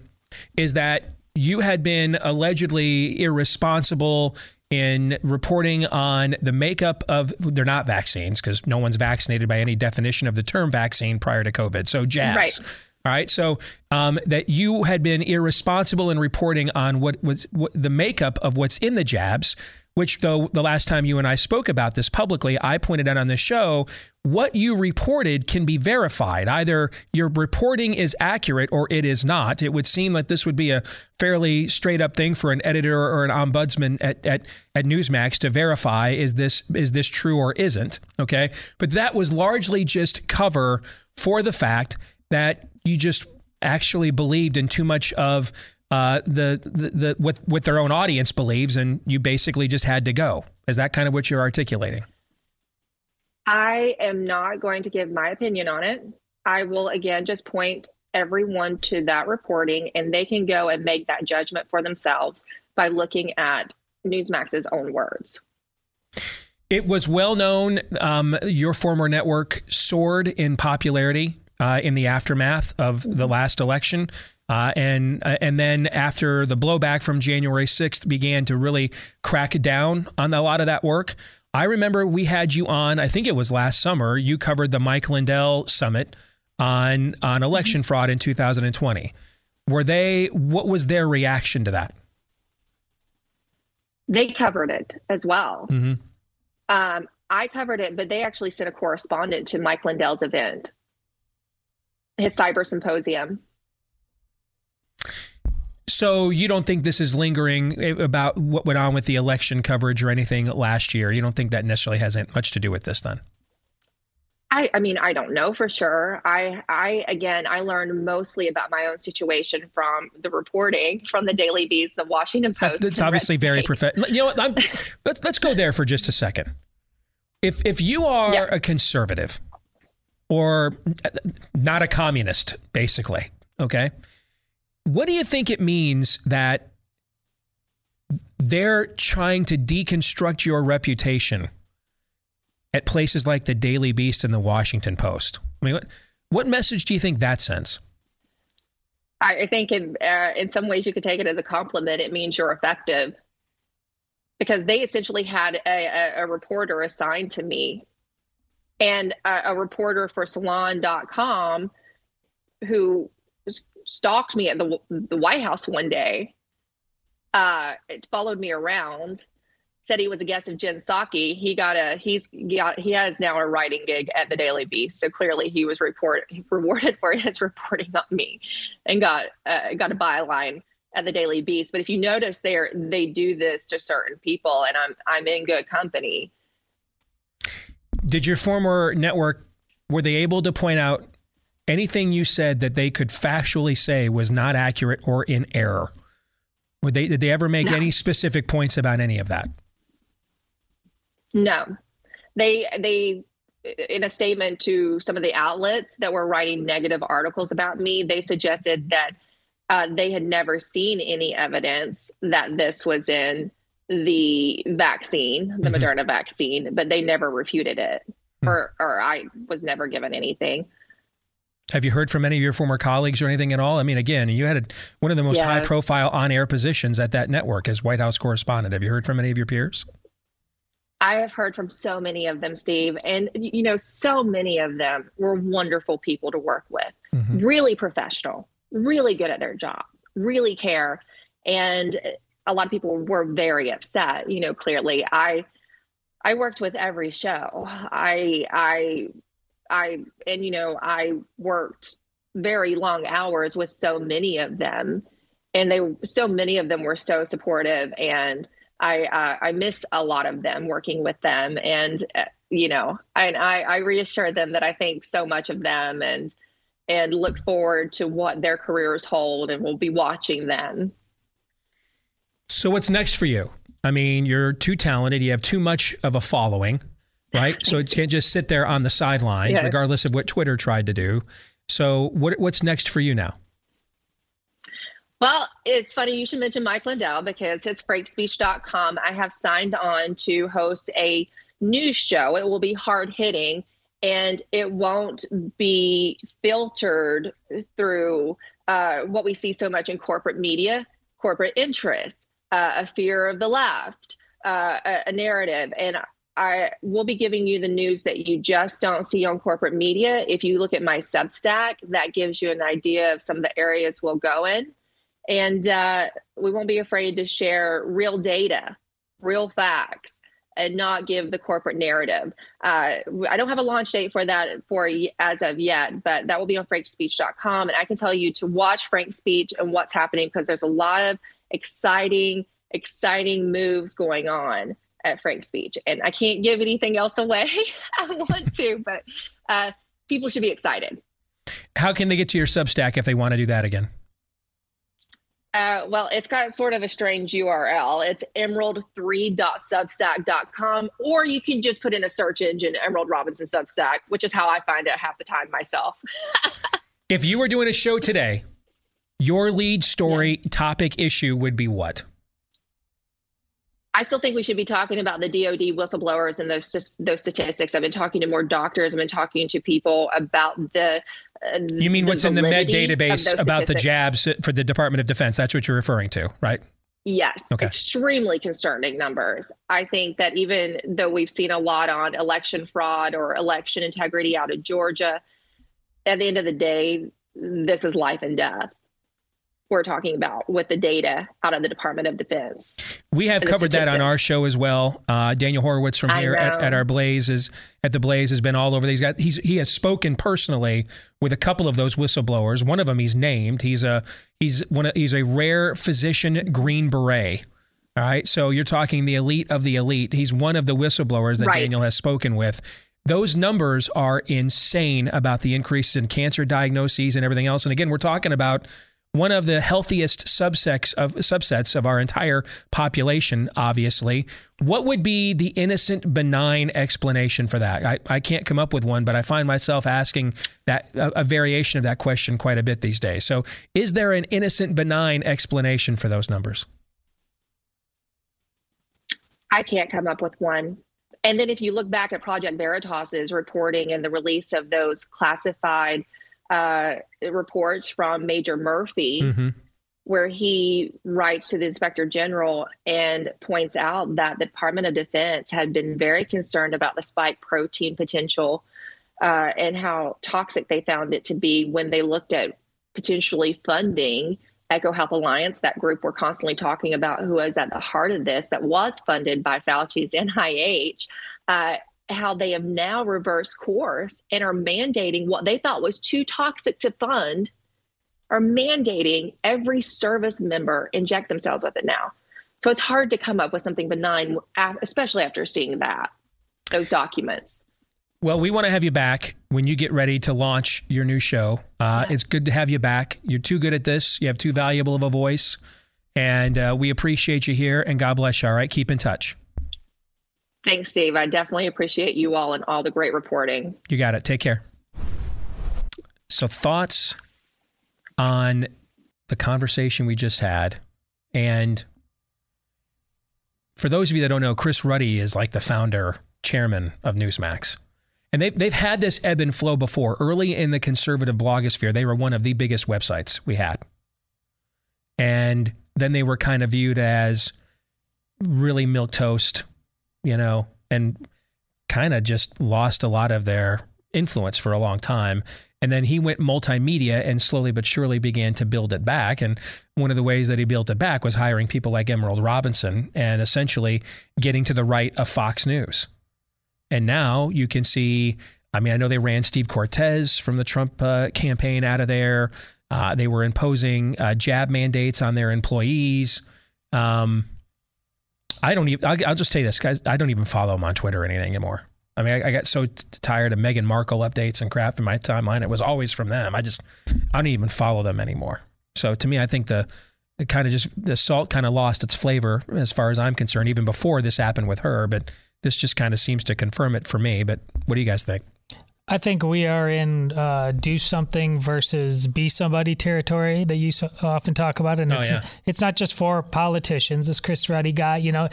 is that you had been allegedly irresponsible in reporting on the makeup of, they're not vaccines because no one's vaccinated by any definition of the term vaccine prior to COVID. So jabs. Right. All right. So um, that you had been irresponsible in reporting on what was what, the makeup of what's in the jabs, which, though, the last time you and I spoke about this publicly, I pointed out on this show, what you reported can be verified. Either your reporting is accurate or it is not. It would seem like this would be a fairly straight up thing for an editor or an ombudsman at, at, at Newsmax to verify, is this is this true or isn't? OK, but that was largely just cover for the fact that you just actually believed in too much of uh, the, the the what what their own audience believes, and you basically just had to go. Is that kind of what you're articulating? I am not going to give my opinion on it. I will, again, just point everyone to that reporting, and they can go and make that judgment for themselves by looking at Newsmax's own words. It was well known um, your former network soared in popularity Uh, in the aftermath of the last election. Uh, and uh, and then after the blowback from January sixth began to really crack down on a lot of that work. I remember we had you on, I think it was last summer, you covered the Mike Lindell summit on on election fraud in two thousand twenty. Were they, what was their reaction to that? They covered it as well. Mm-hmm. Um, I covered it, but they actually sent a correspondent to Mike Lindell's event, his cyber symposium. So you don't think this is lingering about what went on with the election coverage or anything last year? You don't think that necessarily has much to do with this then? I, I mean, I don't know for sure. I, I, again, I learned mostly about my own situation from the reporting from the Daily Beast, the Washington Post. It's obviously very professional. You know what? I'm, let's, let's go there for just a second. If, if you are yeah. a conservative, or not a communist, basically, okay? What do you think it means that they're trying to deconstruct your reputation at places like the Daily Beast and the Washington Post? I mean, what, what message do you think that sends? I think in, uh, in some ways you could take it as a compliment. It means you're effective, because they essentially had a, a, a reporter assigned to me, and a, a reporter for salon dot com who stalked me at the, the White House one day, uh, it followed me around, said he was a guest of Jen Psaki. He got a, he's got, he has now a writing gig at the Daily Beast. So clearly he was report, rewarded for his reporting on me, and got, uh, got a byline at the Daily Beast. But if you notice there, they do this to certain people, and I'm, I'm in good company. Did your former network, were they able to point out anything you said that they could factually say was not accurate or in error? Would they, did they ever make no. any specific points about any of that? No. They, they, in a statement to some of the outlets that were writing negative articles about me, they suggested that uh, they had never seen any evidence that this was in the vaccine, the mm-hmm. Moderna vaccine, but they never refuted it, mm-hmm. or or I was never given anything. Have you heard from any of your former colleagues or anything at all? I mean, again, you had a, one of the most yes. high profile on air positions at that network as White House correspondent. Have you heard from any of your peers? I have heard from so many of them, Steve. And, you know, so many of them were wonderful people to work with, mm-hmm. really professional, really good at their job, really care. And a lot of people were very upset. You know, clearly I, I worked with every show. I, I I, and you know, I worked very long hours with so many of them, and they, so many of them were so supportive, and I, uh, I miss a lot of them, working with them. And, uh, you know, and I, I reassure them that I think so much of them, and, and look forward to what their careers hold, and we'll be watching them. So what's next for you? I mean, you're too talented. You have too much of a following, right? So you can't just sit there on the sidelines, yeah. regardless of what Twitter tried to do. So what what's next for you now? Well, it's funny you should mention Mike Lindell, because it's frank speech dot com. I have signed on to host a news show. It will be hard hitting, and it won't be filtered through uh, what we see so much in corporate media, corporate interest, uh, a fear of the left, uh, a, a narrative. And I will be giving you the news that you just don't see on corporate media. If you look at my Substack, that gives you an idea of some of the areas we'll go in. And uh, we won't be afraid to share real data, real facts, and not give the corporate narrative. Uh, I don't have a launch date for that for as of yet, but that will be on frank speech dot com. And I can tell you to watch Frank Speech and what's happening, because there's a lot of exciting, exciting moves going on at Frank Speech. And I can't give anything else away. I want to, but uh, people should be excited. How can they get to your Substack if they want to do that again? Uh, well, it's got sort of a strange U R L. It's emerald three dot substack dot com, or you can just put in a search engine, Emerald Robinson Substack, which is how I find it half the time myself. If you were doing a show today, your lead story, yeah. topic, issue would be what? I still think we should be talking about the D O D whistleblowers and those those statistics. I've been talking to more doctors. I've been talking to people about the uh, You mean the what's in the med database about statistics. The jabs for the Department of Defense. That's what you're referring to, right? Yes. Okay. Extremely concerning numbers. I think that even though we've seen a lot on election fraud or election integrity out of Georgia, at the end of the day, this is life and death we're talking about with the data out of the Department of Defense. We have covered that on our show as well. Uh, Daniel Horowitz from here at, at our Blaze is at the Blaze has been all over. He's got, he's, he has spoken personally with a couple of those whistleblowers. One of them he's named. He's a, he's one, he's a rare physician Green Beret. All right. So you're talking the elite of the elite. He's one of the whistleblowers that right. Daniel has spoken with. Those numbers are insane about the increases in cancer diagnoses and everything else. And again, we're talking about one of the healthiest subsects of subsets of our entire population, obviously. What would be the innocent, benign explanation for that? I, I can't come up with one, but I find myself asking that a, a variation of that question quite a bit these days. So is there an innocent, benign explanation for those numbers? I can't come up with one. And then if you look back at Project Veritas's reporting and the release of those classified uh, reports from Major Murphy, mm-hmm. where he writes to the Inspector General and points out that the Department of Defense had been very concerned about the spike protein potential, uh, and how toxic they found it to be when they looked at potentially funding Echo Health Alliance, that group we're constantly talking about, who is at the heart of this, that was funded by Fauci's N I H, uh, how they have now reversed course and are mandating what they thought was too toxic to fund, are mandating every service member inject themselves with it now. So it's hard to come up with something benign, especially after seeing that, those documents. Well, we want to have you back when you get ready to launch your new show. Uh, yeah. It's good to have you back. You're too good at this. You have too valuable of a voice, and uh, we appreciate you here, and God bless you. All right. Keep in touch. Thanks, Steve. I definitely appreciate you all and all the great reporting. You got it. Take care. So thoughts on the conversation we just had. And for those of you that don't know, Chris Ruddy is like the founder, chairman of Newsmax. And they've, they've had this ebb and flow before. Early in the conservative blogosphere, they were one of the biggest websites we had. And then they were kind of viewed as really milquetoast, you know, and kind of just lost a lot of their influence for a long time. And then he went multimedia and slowly but surely began to build it back. And one of the ways that he built it back was hiring people like Emerald Robinson and essentially getting to the right of Fox News. And now you can see I mean, I know they ran Steve Cortez from the Trump uh, campaign out of there. Uh, they were imposing uh, jab mandates on their employees. Um, I don't even, I'll, I'll just tell you this, guys, I don't even follow them on Twitter or anything anymore. I mean, I, I got so t- tired of Meghan Markle updates and crap in my timeline. It was always from them. I just, I don't even follow them anymore. So to me, I think the, it kind of just, the salt kind of lost its flavor as far as I'm concerned, even before this happened with her, but this just kind of seems to confirm it for me. But what do you guys think? I think we are in uh, do something versus be somebody territory that you so often talk about. And oh, it's, yeah. it's not just for politicians, as Chris Ruddy got, you know,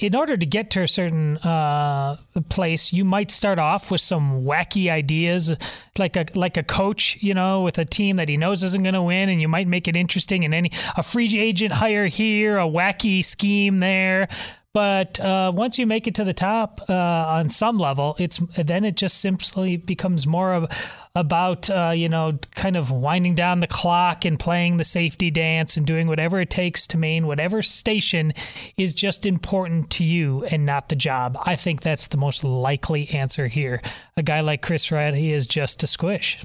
in order to get to a certain uh, place, you might start off with some wacky ideas, like a like a coach, you know, with a team that he knows isn't going to win, and you might make it interesting. And any a free agent hire here, a wacky scheme there. But uh, once you make it to the top uh, on some level, it's then it just simply becomes more of, about, uh, you know, kind of winding down the clock and playing the safety dance and doing whatever it takes to maintain whatever station is just important to you and not the job. I think that's the most likely answer here. A guy like Chris Ryan, he is just a squish.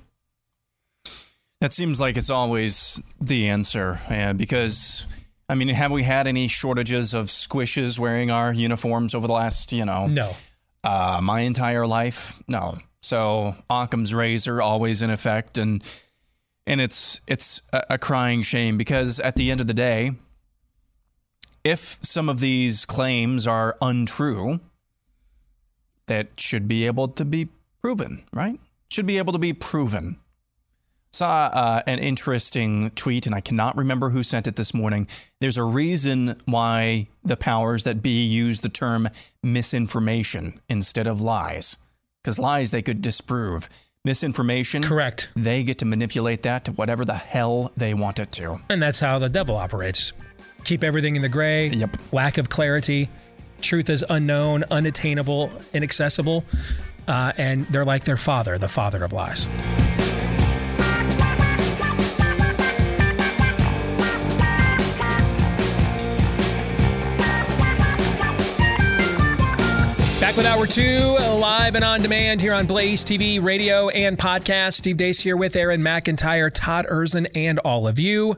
That seems like it's always the answer, yeah, because... I mean, have we had any shortages of squishes wearing our uniforms over the last, you know, no, uh, my entire life? No. So Occam's razor always in effect. And and it's it's a, a crying shame, because at the end of the day, if some of these claims are untrue, that should be able to be proven, right? Should be able to be proven. Saw uh, an interesting tweet, and I cannot remember who sent it this morning. There's a reason why the powers that be use the term misinformation instead of lies, because lies they could disprove. Misinformation, correct? They get to manipulate that to whatever the hell they want it to, and that's how the devil operates. Keep everything in the gray. Yep. Lack of clarity. Truth is unknown, unattainable, inaccessible, uh, and they're like their father, the father of lies. Back with Hour two, live and on demand here on Blaze T V, radio, and podcast. Steve Deace here with Aaron McIntyre, Todd Erzin, and all of you.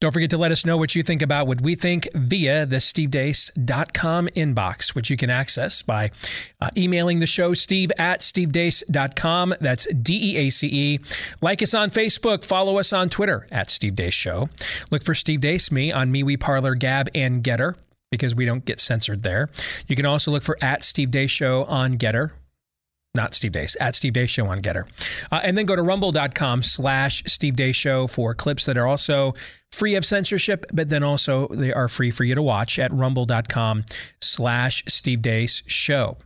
Don't forget to let us know what you think about what we think via the steve deace dot com inbox, which you can access by uh, emailing the show, steve at steve deace dot com. That's D E A C E. Like us on Facebook. Follow us on Twitter, at Steve Deace Show. Look for Steve Deace, me, on MeWe, Parlor, Gab, and Getter, because we don't get censored there. You can also look for at Steve Deace Show on Getter. Not Steve Deace, at Steve Deace Show on Getter. Uh, and then go to rumble.com slash Steve Deace Show for clips that are also free of censorship, but then also they are free for you to watch at rumble.com slash Steve Deace Show.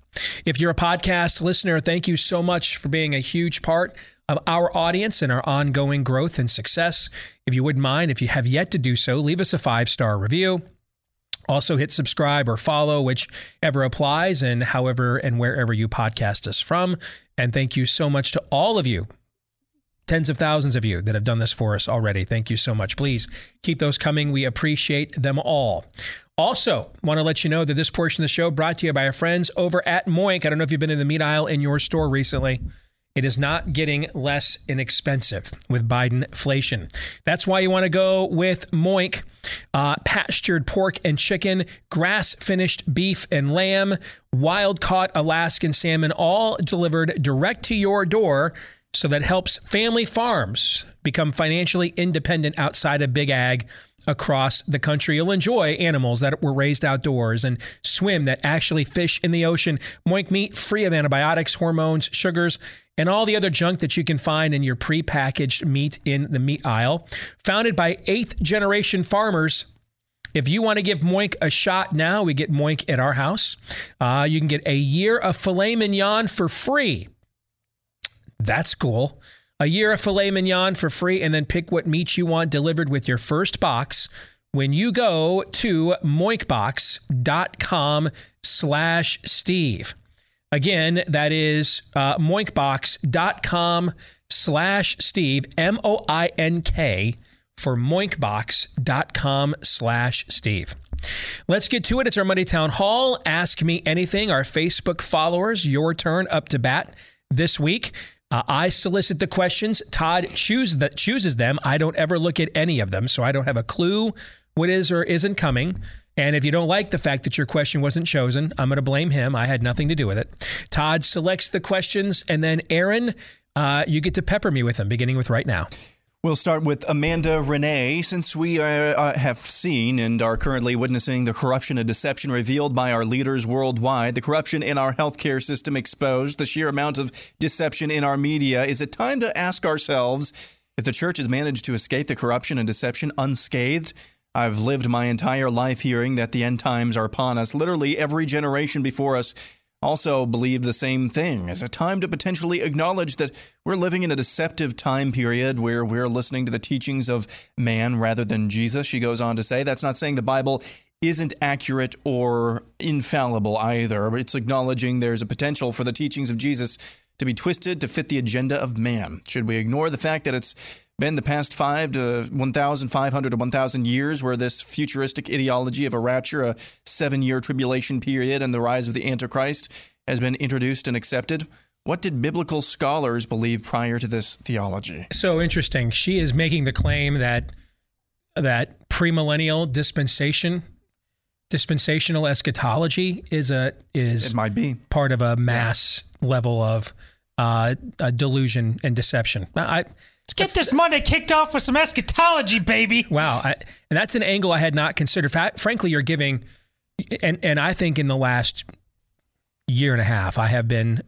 If you're a podcast listener, thank you so much for being a huge part of our audience and our ongoing growth and success. If you wouldn't mind, if you have yet to do so, leave us a five-star review. Also hit subscribe or follow, whichever applies, and however and wherever you podcast us from. And thank you so much to all of you, tens of thousands of you that have done this for us already. Thank you so much. Please keep those coming. We appreciate them all. Also, want to let you know that this portion of the show brought to you by our friends over at Moink. I don't know if you've been in the meat aisle in your store recently. It is not getting less inexpensive with Bidenflation. That's why you want to go with Moink. Uh, pastured pork and chicken, grass-finished beef and lamb, wild-caught Alaskan salmon, all delivered direct to your door, so that helps family farms become financially independent outside of big ag across the country. You'll enjoy animals that were raised outdoors and swim, that actually fish in the ocean. Moink meat, free of antibiotics, hormones, sugars, and all the other junk that you can find in your prepackaged meat in the meat aisle. Founded by eighth generation farmers. If you want to give Moink a shot now, we get Moink at our house. Uh, you can get a year of filet mignon for free. That's cool. A year of filet mignon for free, and then pick what meat you want delivered with your first box when you go to moinkbox.com slash Steve. Again, that is uh, moinkbox.com slash Steve, M O I N K, for moinkbox.com slash Steve. Let's get to it. It's our Monday Town Hall. Ask me anything. Our Facebook followers, your turn up to bat. this week. Uh, I solicit the questions. Todd choose the, chooses them. I don't ever look at any of them, so I don't have a clue what is or isn't coming. And if you don't like the fact that your question wasn't chosen, I'm going to blame him. I had nothing to do with it. Todd selects the questions, and then Aaron, uh, you get to pepper me with them, beginning with right now. We'll start with Amanda Renee, since we uh, have seen and are currently witnessing the corruption and deception revealed by our leaders worldwide, the corruption in our healthcare system exposed, the sheer amount of deception in our media. Is it time to ask ourselves if the church has managed to escape the corruption and deception unscathed? I've lived my entire life hearing that the end times are upon us. Literally every generation before us also believe the same thing. Is it time to potentially acknowledge that we're living in a deceptive time period where we're listening to the teachings of man rather than Jesus? She goes on to say that's not saying the Bible isn't accurate or infallible either, but it's acknowledging there's a potential for the teachings of Jesus to be twisted to fit the agenda of man. Should we ignore the fact that it's been the past five to one thousand five hundred to one thousand years where this futuristic ideology of a rapture, a seven-year tribulation period, and the rise of the Antichrist has been introduced and accepted? What did biblical scholars believe prior to this theology? So interesting. She is making the claim that that premillennial dispensation, dispensational eschatology is a is it might be part of a mass yeah. level of uh, a delusion and deception. I. Let's get that's, this Monday kicked off with some eschatology, baby. Wow. I, and that's an angle I had not considered. Frankly, you're giving, and, and I think in the last year and a half, I have been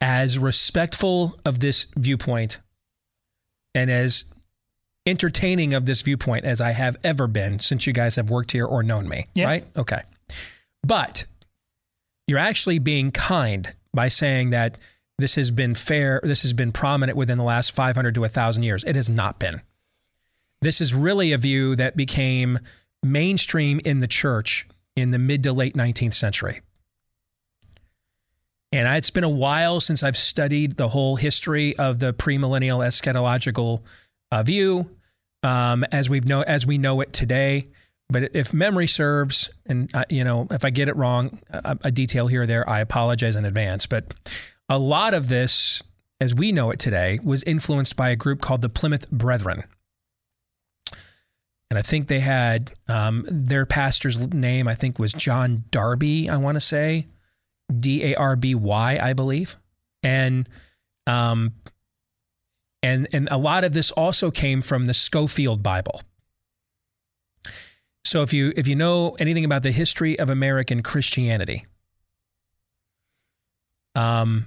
as respectful of this viewpoint and as entertaining of this viewpoint as I have ever been since you guys have worked here or known me, yeah. right? Okay. But you're actually being kind by saying that this has been fair. This has been prominent within the last five hundred to one thousand years. It has not been. This is really a view that became mainstream in the church in the mid to late nineteenth century. And it's been a while since I've studied the whole history of the premillennial eschatological uh, view um, as we've know as we know it today. But if memory serves, and uh, you know, if I get it wrong, a, a detail here or there, I apologize in advance. But a lot of this, as we know it today, was influenced by a group called the Plymouth Brethren. And I think they had um, their pastor's name, I think, was John Darby, I want to say. D A R B Y, I believe. And, um, and, and a lot of this also came from the Schofield Bible. So if you, if you know anything about the history of American Christianity, um,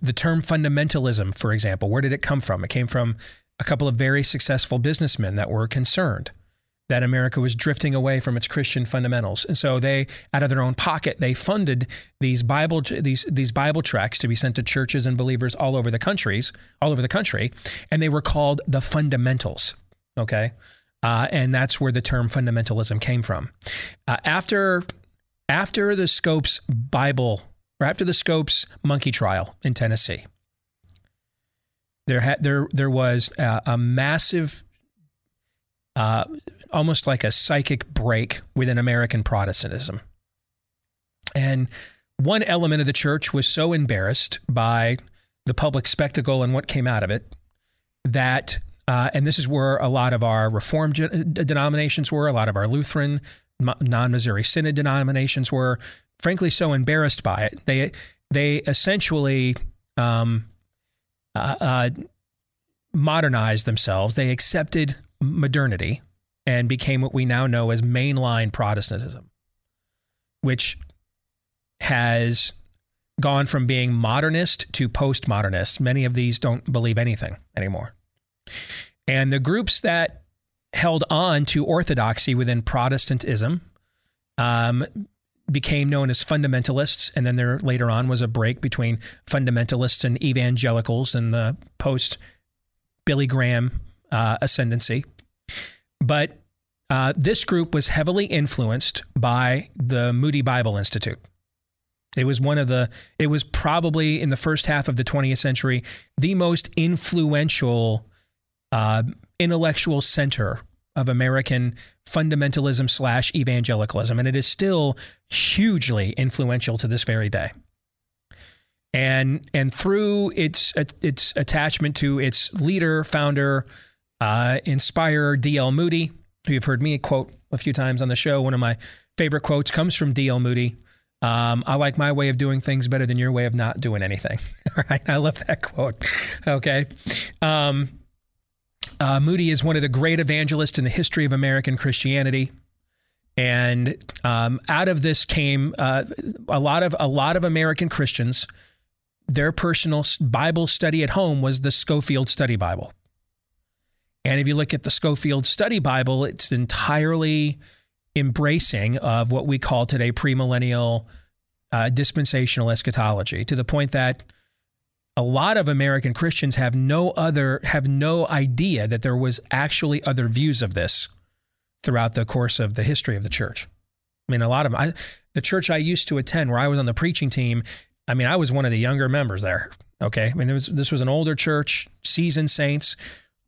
the term fundamentalism, for example, where did it come from? It came from a couple of very successful businessmen that were concerned that America was drifting away from its Christian fundamentals. And so they, out of their own pocket, they funded these Bible, these, these Bible tracts to be sent to churches and believers all over the countries, all over the country. And they were called the fundamentals. Okay. Uh, and that's where the term fundamentalism came from. Uh, after, after the Scopes Bible after the Scopes monkey trial in Tennessee, there had there there was a, a massive, uh, almost like a psychic break within American Protestantism, and one element of the church was so embarrassed by the public spectacle and what came out of it that, uh, and this is where a lot of our Reformed denominations were, a lot of our Lutheran, non-Missouri Synod denominations were, frankly, so embarrassed by it, they they essentially um, uh, uh, modernized themselves. They accepted modernity and became what we now know as mainline Protestantism, which has gone from being modernist to postmodernist. Many of these don't believe anything anymore. And the groups that held on to orthodoxy within Protestantism um became known as fundamentalists, and then there later on was a break between fundamentalists and evangelicals in the post-Billy Graham uh, ascendancy. But uh, this group was heavily influenced by the Moody Bible Institute. It was one of the, it was probably in the first half of the twentieth century, the most influential uh, intellectual center of American fundamentalism slash evangelicalism. And it is still hugely influential to this very day. and and through its its attachment to its leader, founder, uh, inspirer D L Moody, who you've heard me quote a few times on the show. One of my favorite quotes comes from D L Moody. Um, I like my way of doing things better than your way of not doing anything. All right, I love that quote. Okay. Um, uh, Moody is one of the great evangelists in the history of American Christianity. And um, out of this came uh, a lot of a lot of American Christians. Their personal Bible study at home was the Schofield Study Bible. And if you look at the Schofield Study Bible, it's entirely embracing of what we call today premillennial uh, dispensational eschatology, to the point that a lot of American Christians have no other have no idea that there was actually other views of this throughout the course of the history of the church. I mean, a lot of I, the church I used to attend, where I was on the preaching team, I mean, I was one of the younger members there. Okay, I mean, there was, this was an older church, seasoned saints.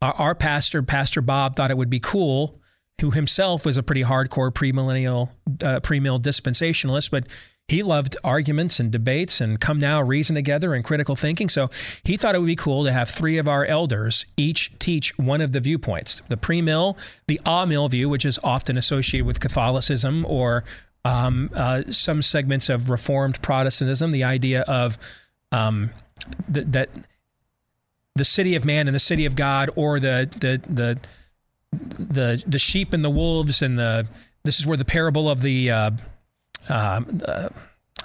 Our, our pastor, Pastor Bob, thought it would be cool, who himself was a pretty hardcore premillennial, uh, premill dispensationalist, but he loved arguments and debates and come now reason together and critical thinking. So he thought it would be cool to have three of our elders each teach one of the viewpoints: the premill, the a mill view, which is often associated with Catholicism or um, uh, some segments of Reformed Protestantism, the idea of um, th- that the city of man and the city of God, or the the the the the sheep and the wolves, and the this is where the parable of the uh, um, uh,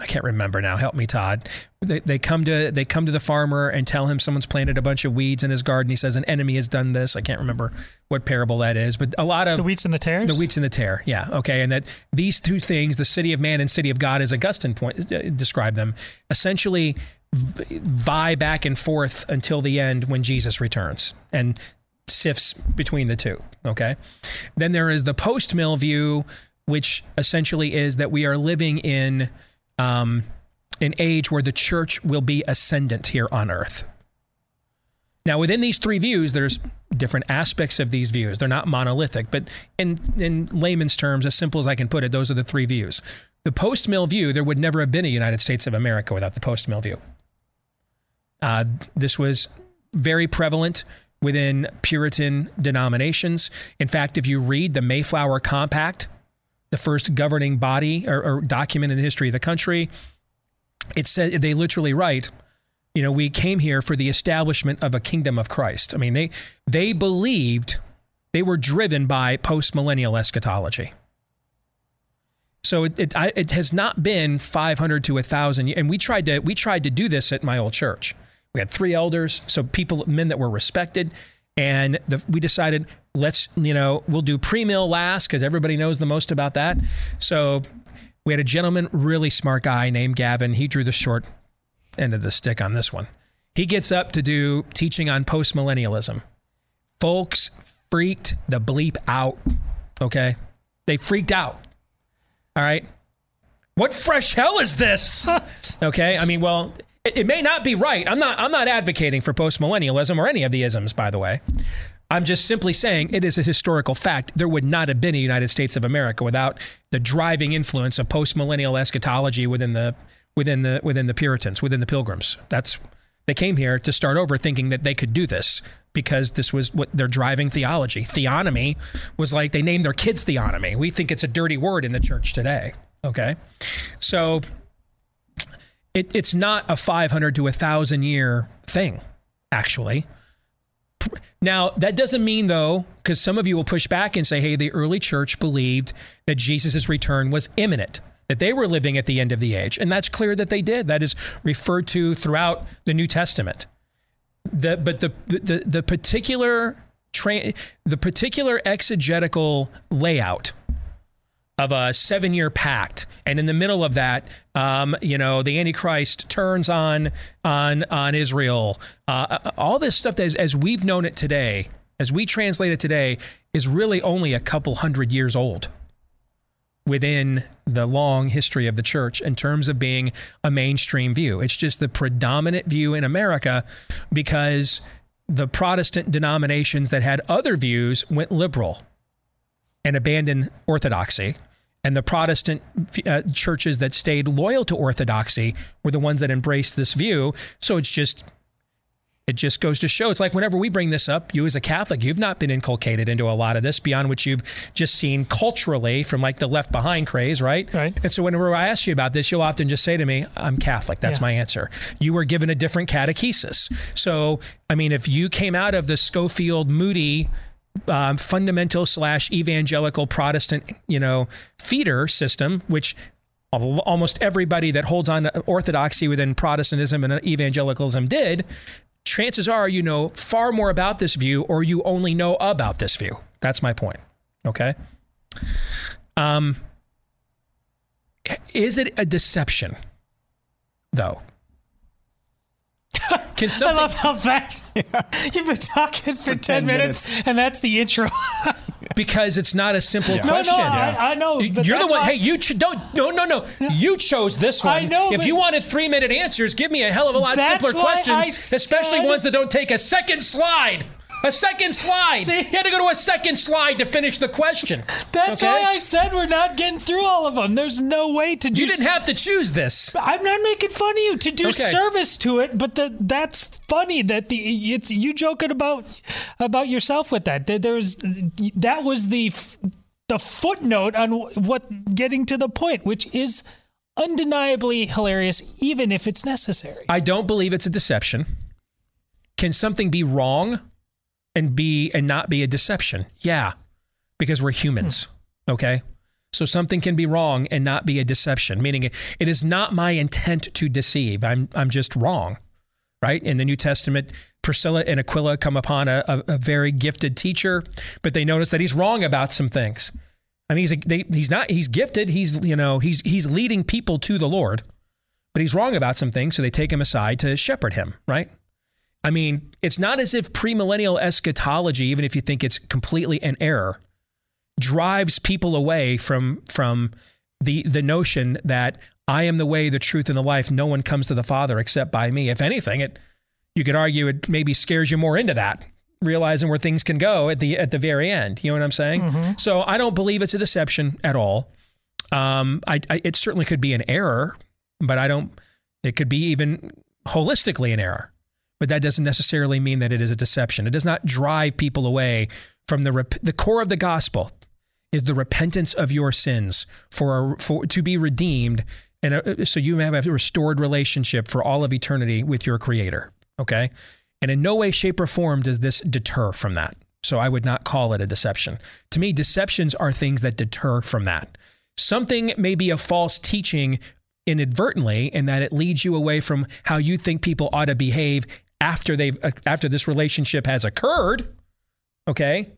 I can't remember now. Help me, Todd. They they come to they come to the farmer and tell him someone's planted a bunch of weeds in his garden. He says an enemy has done this. I can't remember what parable that is, but a lot of the wheats and the tares. The wheats and the tare. Yeah. Okay. And that these two things, the city of man and city of God, as Augustine point uh, described them, essentially vie back and forth until the end when Jesus returns and sifts between the two. Okay. Then there is the post-mill view, which essentially is that we are living in um, an age where the church will be ascendant here on earth. Now, within these three views, there's different aspects of these views. They're not monolithic, but in, in layman's terms, as simple as I can put it, those are the three views. The post-mill view, there would never have been a United States of America without the post-mill view. Uh, this was very prevalent within Puritan denominations. In fact, if you read the Mayflower Compact, the first governing body or, or document in the history of the country, it said, they literally write, you know, we came here for the establishment of a kingdom of Christ. I mean, they they believed, they were driven by post-millennial eschatology. So it it, I, it has not been five hundred to one thousand. And we tried to we tried to do this at my old church. We had three elders, so people, men that were respected, and the, we decided, let's, you know, we'll do pre-mill last because everybody knows the most about that. So we had a gentleman, really smart guy named Gavin. He drew the short end of the stick on this one. He gets up to do teaching on post-millennialism. Folks freaked the bleep out, okay? They freaked out, all right? What fresh hell is this? Okay, I mean, well... It may not be right. I'm not I'm not advocating for postmillennialism or any of the isms, by the way. I'm just simply saying it is a historical fact. There would not have been a United States of America without the driving influence of postmillennial eschatology within the within the within the Puritans, within the Pilgrims. That's they came here to start over thinking that they could do this because this was what their driving theology. Theonomy was like they named their kids theonomy. We think it's a dirty word in the church today. Okay. So It, it's not a five hundred to one thousand year thing, actually. Now, that doesn't mean, though, because some of you will push back and say, hey, the early church believed that Jesus' return was imminent, that they were living at the end of the age. And that's clear that they did. That is referred to throughout the New Testament. The, but the, the, the, particular tra- the particular exegetical layout of a seven-year pact, and in the middle of that, um, you know, the Antichrist turns on on on Israel. Uh, all this stuff that, is, as we've known it today, as we translate it today, is really only a couple hundred years old within the long history of the church in terms of being a mainstream view. It's just the predominant view in America because the Protestant denominations that had other views went liberal and abandoned orthodoxy. And the Protestant uh, churches that stayed loyal to orthodoxy were the ones that embraced this view. So it's just, it just goes to show. It's like whenever we bring this up, you as a Catholic, you've not been inculcated into a lot of this beyond what you've just seen culturally from like the Left Behind craze, right? Right. And so whenever I ask you about this, you'll often just say to me, I'm Catholic. That's yeah. my answer. You were given a different catechesis. So, I mean, if you came out of the Schofield Moody Um, fundamental slash evangelical Protestant, you know, feeder system, which almost everybody that holds on to orthodoxy within Protestantism and evangelicalism did, chances are you know far more about this view, or you only know about this view. That's my point. Okay. Um, is it a deception, though? Can something- I love how fast you've been talking for, for ten minutes, and that's the intro. Because it's not a simple yeah. question. No, no, yeah. I, I know. But you're the one. Hey, you cho- don't. No, no, no. You chose this one. I know. If you wanted three-minute answers, give me a hell of a lot simpler questions, especially ones that don't take a second slide. A second slide. See? You had to go to a second slide to finish the question. That's okay? Why I said we're not getting through all of them. There's no way to do... You didn't s- have to choose this. I'm not making fun of you. To do okay. service to it, but the, that's funny that the it's you joking about about yourself with that. There's that was the the footnote on what getting to the point, which is undeniably hilarious, even if it's necessary. I don't believe it's a deception. Can something be wrong and be and not be a deception? Yeah, because we're humans. Hmm. Okay, so something can be wrong and not be a deception, meaning it, it is not my intent to deceive. I'm I'm just wrong, right? In the New Testament, Priscilla and Aquila come upon a, a, a very gifted teacher, but they notice that he's wrong about some things. I mean, he's a, they, he's not he's gifted. He's you know he's he's leading people to the Lord, but he's wrong about some things. So they take him aside to shepherd him, right? I mean, it's not as if premillennial eschatology, even if you think it's completely an error, drives people away from from the the notion that I am the way, the truth, and the life. No one comes to the Father except by me. If anything, it you could argue it maybe scares you more into that, realizing where things can go at the at the very end. You know what I'm saying? Mm-hmm. So I don't believe it's a deception at all. Um, I, I it certainly could be an error, but I don't. It could be even holistically an error. But that doesn't necessarily mean that it is a deception. It does not drive people away from the rep- the core of the gospel is the repentance of your sins for, a, for to be redeemed, and a, so you have a restored relationship for all of eternity with your Creator. Okay, and in no way, shape, or form does this deter from that. So I would not call it a deception. To me, deceptions are things that deter from that. Something may be a false teaching inadvertently, and in that it leads you away from how you think people ought to behave after they've after this relationship has occurred, okay?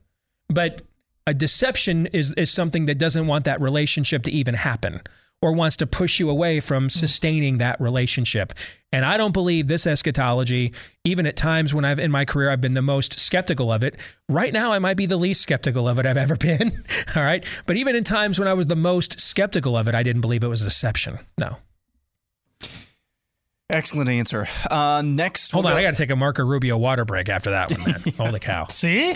But a deception is is something that doesn't want that relationship to even happen, or wants to push you away from sustaining that relationship. And I don't believe this eschatology, even at times when I've in my career, I've been the most skeptical of it. Right now, I might be the least skeptical of it I've ever been, all right? But even in times when I was the most skeptical of it, I didn't believe it was deception, no. Excellent answer. Uh, next. Hold on. Go- I got to take a Marco Rubio water break after that one, man. yeah. Holy cow. See?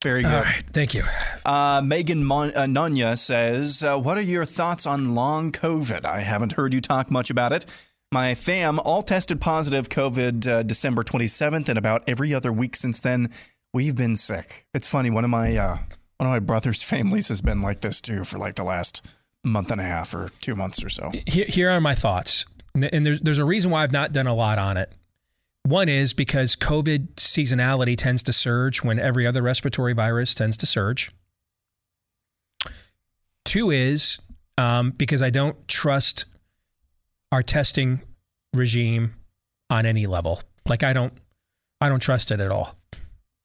Very good. All right. Thank you. Uh, Megan Mon- uh, Nanya says, uh, what are your thoughts on long COVID? I haven't heard you talk much about it. My fam all tested positive COVID uh, December twenty-seventh, and about every other week since then, we've been sick. It's funny. One of my uh, one of my brother's families has been like this, too, for like the last month and a half or two months or so. Here are my thoughts. And there's there's a reason why I've not done a lot on it. One is because COVID seasonality tends to surge when every other respiratory virus tends to surge. Two is um, because I don't trust our testing regime on any level. Like I don't I don't trust it at all.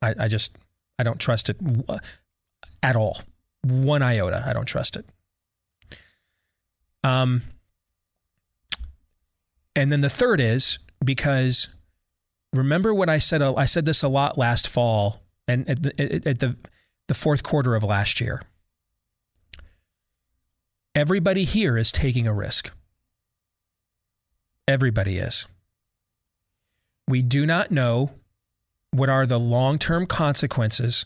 I, I just I don't trust it at all. One iota. I don't trust it. Um. And then the third is because remember what I said, I said this a lot last fall and at the, at the the fourth quarter of last year. Everybody here is taking a risk. Everybody is. We do not know what are the long-term consequences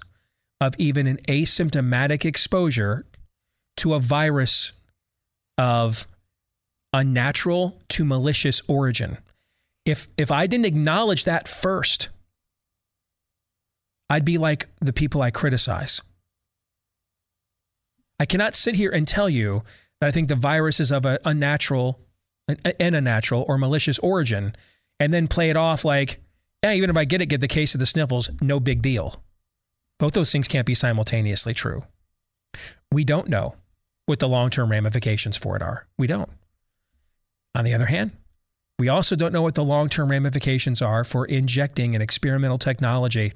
of even an asymptomatic exposure to a virus of unnatural to malicious origin. If if I didn't acknowledge that first, I'd be like the people I criticize. I cannot sit here and tell you that I think the virus is of an unnatural, an, an unnatural or malicious origin, and then play it off like, yeah, even if I get it, get the case of the sniffles, no big deal. Both those things can't be simultaneously true. We don't know what the long-term ramifications for it are. We don't. On the other hand, we also don't know what the long-term ramifications are for injecting an experimental technology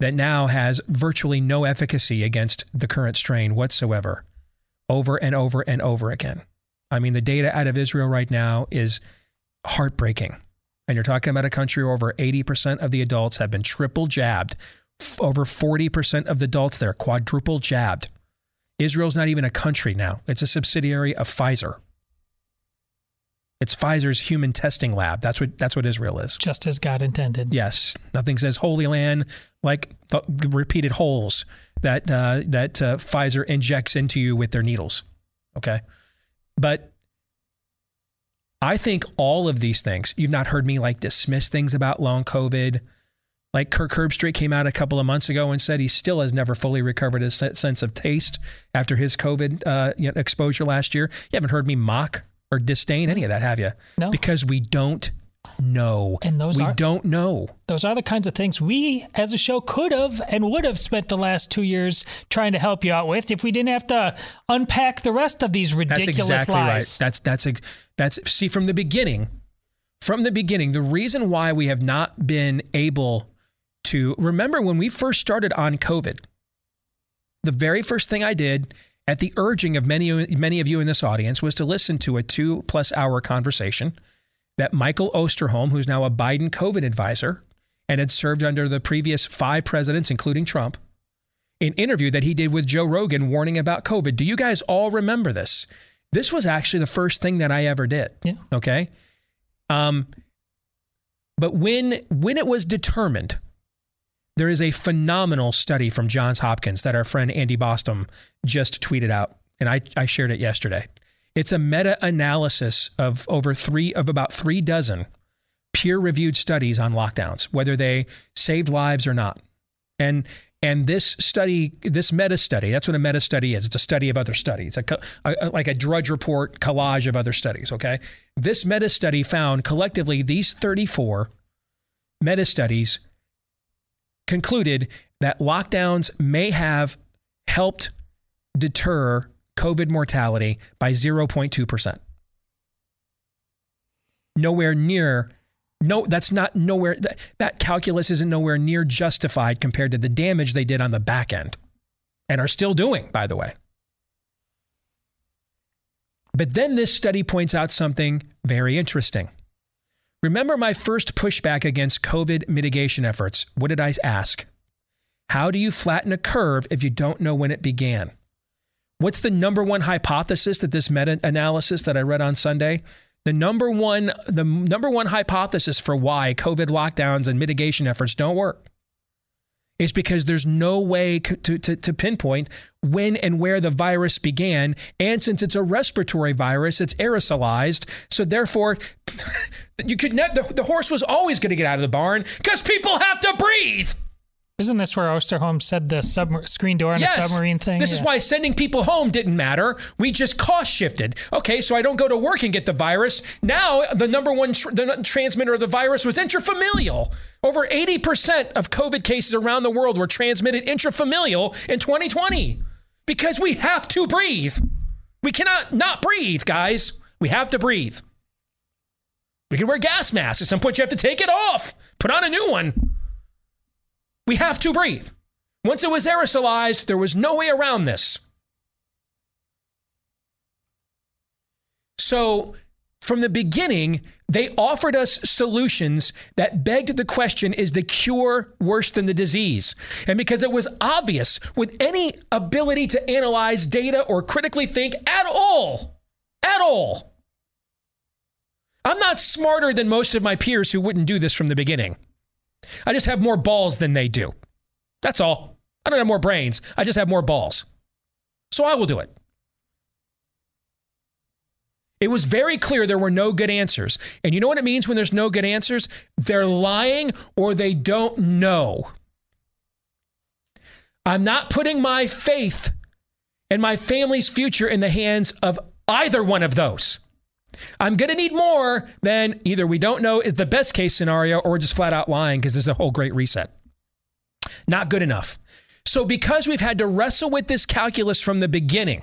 that now has virtually no efficacy against the current strain whatsoever, over and over and over again. I mean, the data out of Israel right now is heartbreaking. And you're talking about a country where over eighty percent of the adults have been triple jabbed. Over forty percent of the adults there, quadruple jabbed. Israel's not even a country now. It's a subsidiary of Pfizer. It's Pfizer's human testing lab. That's what that's what Israel is. Just as God intended. Yes. Nothing says Holy Land like th- repeated holes that uh, that uh, Pfizer injects into you with their needles. Okay? But I think all of these things, you've not heard me like dismiss things about long COVID. Like Kirk Herbstreit came out a couple of months ago and said he still has never fully recovered his sense of taste after his COVID uh, you know, exposure last year. You haven't heard me mock or disdain any of that, have you? No. Because we don't know. And those we are, don't know. Those are the kinds of things we, as a show, could have and would have spent the last two years trying to help you out with if we didn't have to unpack the rest of these ridiculous lies. That's exactly lies. Right. That's that's ex- that's see from the beginning. From the beginning, the reason why we have not been able to remember when we first started on COVID, the very first thing I did, at the urging of many, many of you in this audience, was to listen to a two-plus-hour conversation that Michael Osterholm, who's now a Biden COVID advisor and had served under the previous five presidents, including Trump, an interview that he did with Joe Rogan warning about COVID. Do you guys all remember this? This was actually the first thing that I ever did. Yeah. Okay. Um. But when when it was determined, there is a phenomenal study from Johns Hopkins that our friend Andy Bostom just tweeted out, and I, I shared it yesterday. It's a meta-analysis of over three of about three dozen peer-reviewed studies on lockdowns, whether they saved lives or not. And and this study, this meta-study, that's what a meta-study is. It's a study of other studies, a, a, like a Drudge Report collage of other studies, okay? This meta-study found collectively these thirty-four meta-studies concluded that lockdowns may have helped deter COVID mortality by zero point two percent. Nowhere near, no, that's not nowhere, that, that calculus isn't nowhere near justified compared to the damage they did on the back end and are still doing, by the way. But then this study points out something very interesting. Remember my first pushback against COVID mitigation efforts. What did I ask? How do you flatten a curve if you don't know when it began? What's the number one hypothesis that this meta-analysis that I read on Sunday? The number one, the number one hypothesis for why COVID lockdowns and mitigation efforts don't work is because there's no way to, to, to pinpoint when and where the virus began. And since it's a respiratory virus, it's aerosolized. So therefore, you could ne- the, the horse was always going to get out of the barn because people have to breathe. Isn't this where Osterholm said the sub- screen door on yes, a submarine thing? This yeah. is why sending people home didn't matter. We just cost shifted. Okay, so I don't go to work and get the virus. Now, the number one tr- the transmitter of the virus was intrafamilial. Over eighty percent of COVID cases around the world were transmitted intrafamilial in twenty twenty because we have to breathe. We cannot not breathe, guys. We have to breathe. We can wear gas masks. At some point, you have to take it off. Put on a new one. We have to breathe. Once it was aerosolized, there was no way around this. So from the beginning, they offered us solutions that begged the question, is the cure worse than the disease? And because it was obvious with any ability to analyze data or critically think at all, at all. I'm not smarter than most of my peers who wouldn't do this from the beginning. I just have more balls than they do. That's all. I don't have more brains. I just have more balls. So I will do it. It was very clear there were no good answers. And you know what it means when there's no good answers? They're lying or they don't know. I'm not putting my faith and my family's future in the hands of either one of those. I'm going to need more than either we don't know is the best case scenario or we're just flat out lying because there's a whole great reset. Not good enough. So because we've had to wrestle with this calculus from the beginning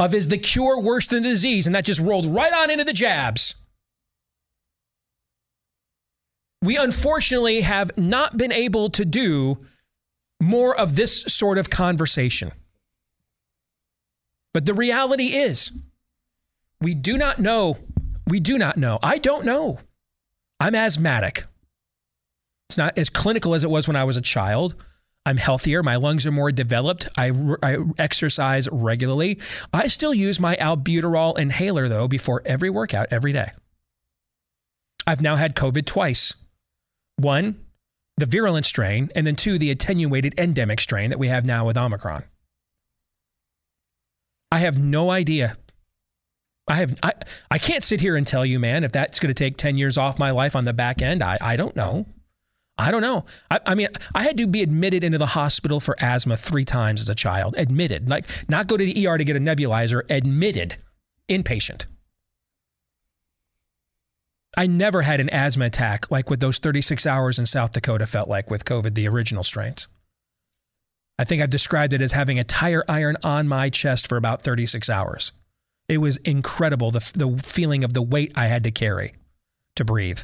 of is the cure worse than the disease, and that just rolled right on into the jabs, we unfortunately have not been able to do more of this sort of conversation. But the reality is, we do not know. We do not know. I don't know. I'm asthmatic. It's not as clinical as it was when I was a child. I'm healthier. My lungs are more developed. I, I exercise regularly. I still use my albuterol inhaler, though, before every workout every day. I've now had COVID twice. One, the virulent strain, and then two, the attenuated endemic strain that we have now with Omicron. I have no idea. I have I, I can't sit here and tell you, man, if that's going to take ten years off my life on the back end. I, I don't know. I don't know. I, I mean, I had to be admitted into the hospital for asthma three times as a child. Admitted. Like, not go to the E R to get a nebulizer. Admitted. Inpatient. I never had an asthma attack like what those thirty-six hours in South Dakota felt like with COVID, the original strains. I think I've described it as having a tire iron on my chest for about thirty-six hours. It was incredible, the, the feeling of the weight I had to carry to breathe.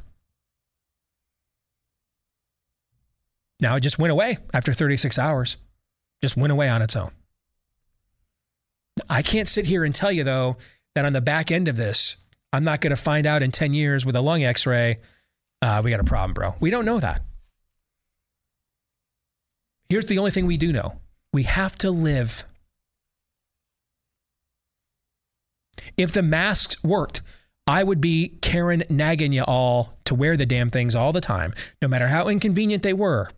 Now it just went away after thirty-six hours. Just went away on its own. I can't sit here and tell you, though, that on the back end of this, I'm not going to find out in ten years with a lung x-ray, uh, we got a problem, bro. We don't know that. Here's the only thing we do know. We have to live. If the masks worked, I would be Karen nagging you all to wear the damn things all the time, no matter how inconvenient they were.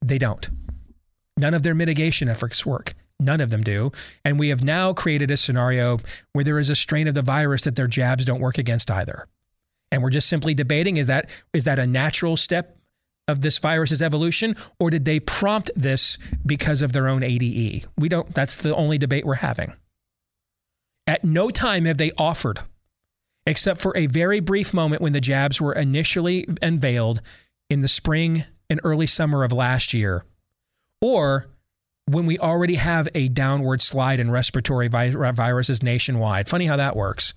They don't. None of their mitigation efforts work. None of them do. And we have now created a scenario where there is a strain of the virus that their jabs don't work against either. And we're just simply debating, is that is that a natural step of this virus's evolution, or did they prompt this because of their own A D E? We don't, that's the only debate we're having. At no time have they offered, except for a very brief moment when the jabs were initially unveiled in the spring and early summer of last year, or when we already have a downward slide in respiratory vi- viruses nationwide. Funny how that works.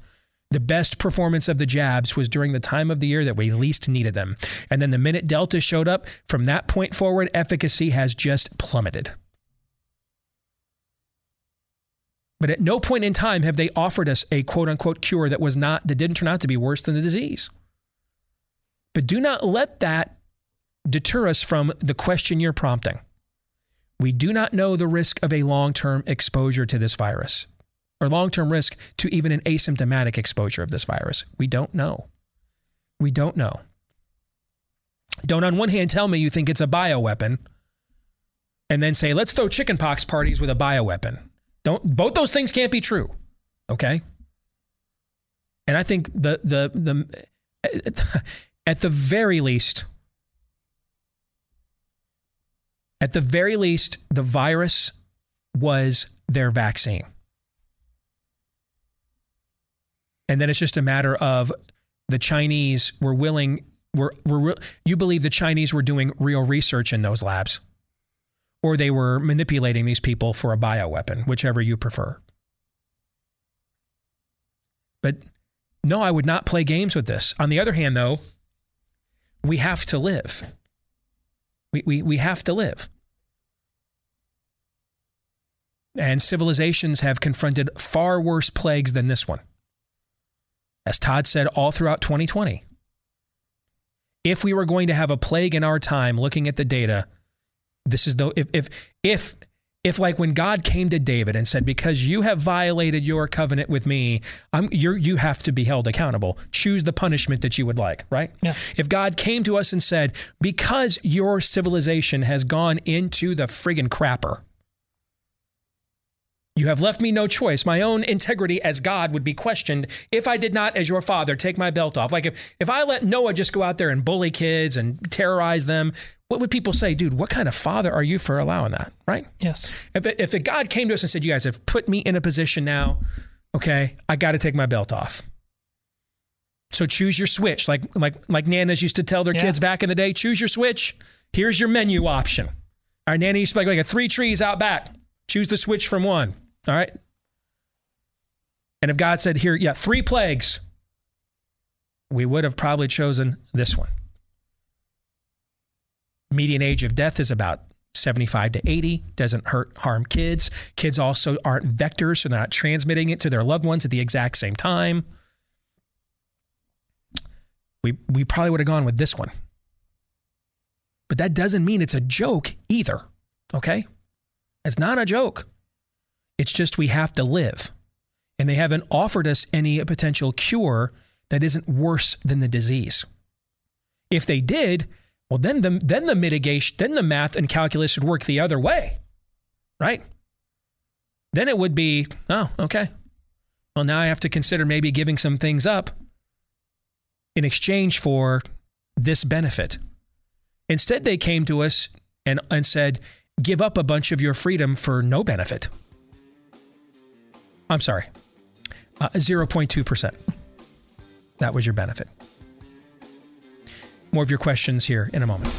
The best performance of the jabs was during the time of the year that we least needed them. And then the minute Delta showed up, from that point forward, efficacy has just plummeted. But at no point in time have they offered us a quote-unquote cure that was not, that didn't turn out to be worse than the disease. But do not let that deter us from the question you're prompting. We do not know the risk of a long-term exposure to this virus, or long-term risk to even an asymptomatic exposure of this virus. We don't know. We don't know. Don't on one hand tell me you think it's a bioweapon and then say, let's throw chickenpox parties with a bioweapon. Don't, both those things can't be true. Okay? And I think the the the at the very least At the very least, the virus was their vaccine. And then it's just a matter of the Chinese were willing, were, were you believe the Chinese were doing real research in those labs, or they were manipulating these people for a bioweapon, whichever you prefer. But no, I would not play games with this. On the other hand, though, we have to live. We, we, we have to live. And civilizations have confronted far worse plagues than this one. As Todd said all throughout twenty twenty, if we were going to have a plague in our time, looking at the data, this is the, if, if, if, if like when God came to David and said, because you have violated your covenant with me, I'm, you're, you have to be held accountable. Choose the punishment that you would like, right? Yeah. If God came to us and said, because your civilization has gone into the friggin' crapper, You have left me no choice. My own integrity as God would be questioned if I did not, as your father, take my belt off. Like if, if I let Noah just go out there and bully kids and terrorize them, what would people say? Dude, what kind of father are you for allowing that? Right? Yes. If, if the God came to us and said, you guys have put me in a position now, okay, I got to take my belt off. So choose your switch. Like, like, like nanas used to tell their yeah. kids back in the day, choose your switch. Here's your menu option. All right, Nana used to be like, like three trees out back. Choose the switch from one. All right. And if God said here, yeah, three plagues, we would have probably chosen this one. Median age of death is about seventy-five to eighty. Doesn't hurt, harm kids. Kids also aren't vectors, so they're not transmitting it to their loved ones at the exact same time. We, we probably would have gone with this one. But that doesn't mean it's a joke either. Okay? It's not a joke. It's just we have to live. And they haven't offered us any potential cure that isn't worse than the disease. If they did, well, then the, then the mitigation, then the math and calculus would work the other way, right? Then it would be, oh, okay. Well, now I have to consider maybe giving some things up in exchange for this benefit. Instead, they came to us and, and said, give up a bunch of your freedom for no benefit. I'm sorry, uh, zero point two percent. That was your benefit. More of your questions here in a moment.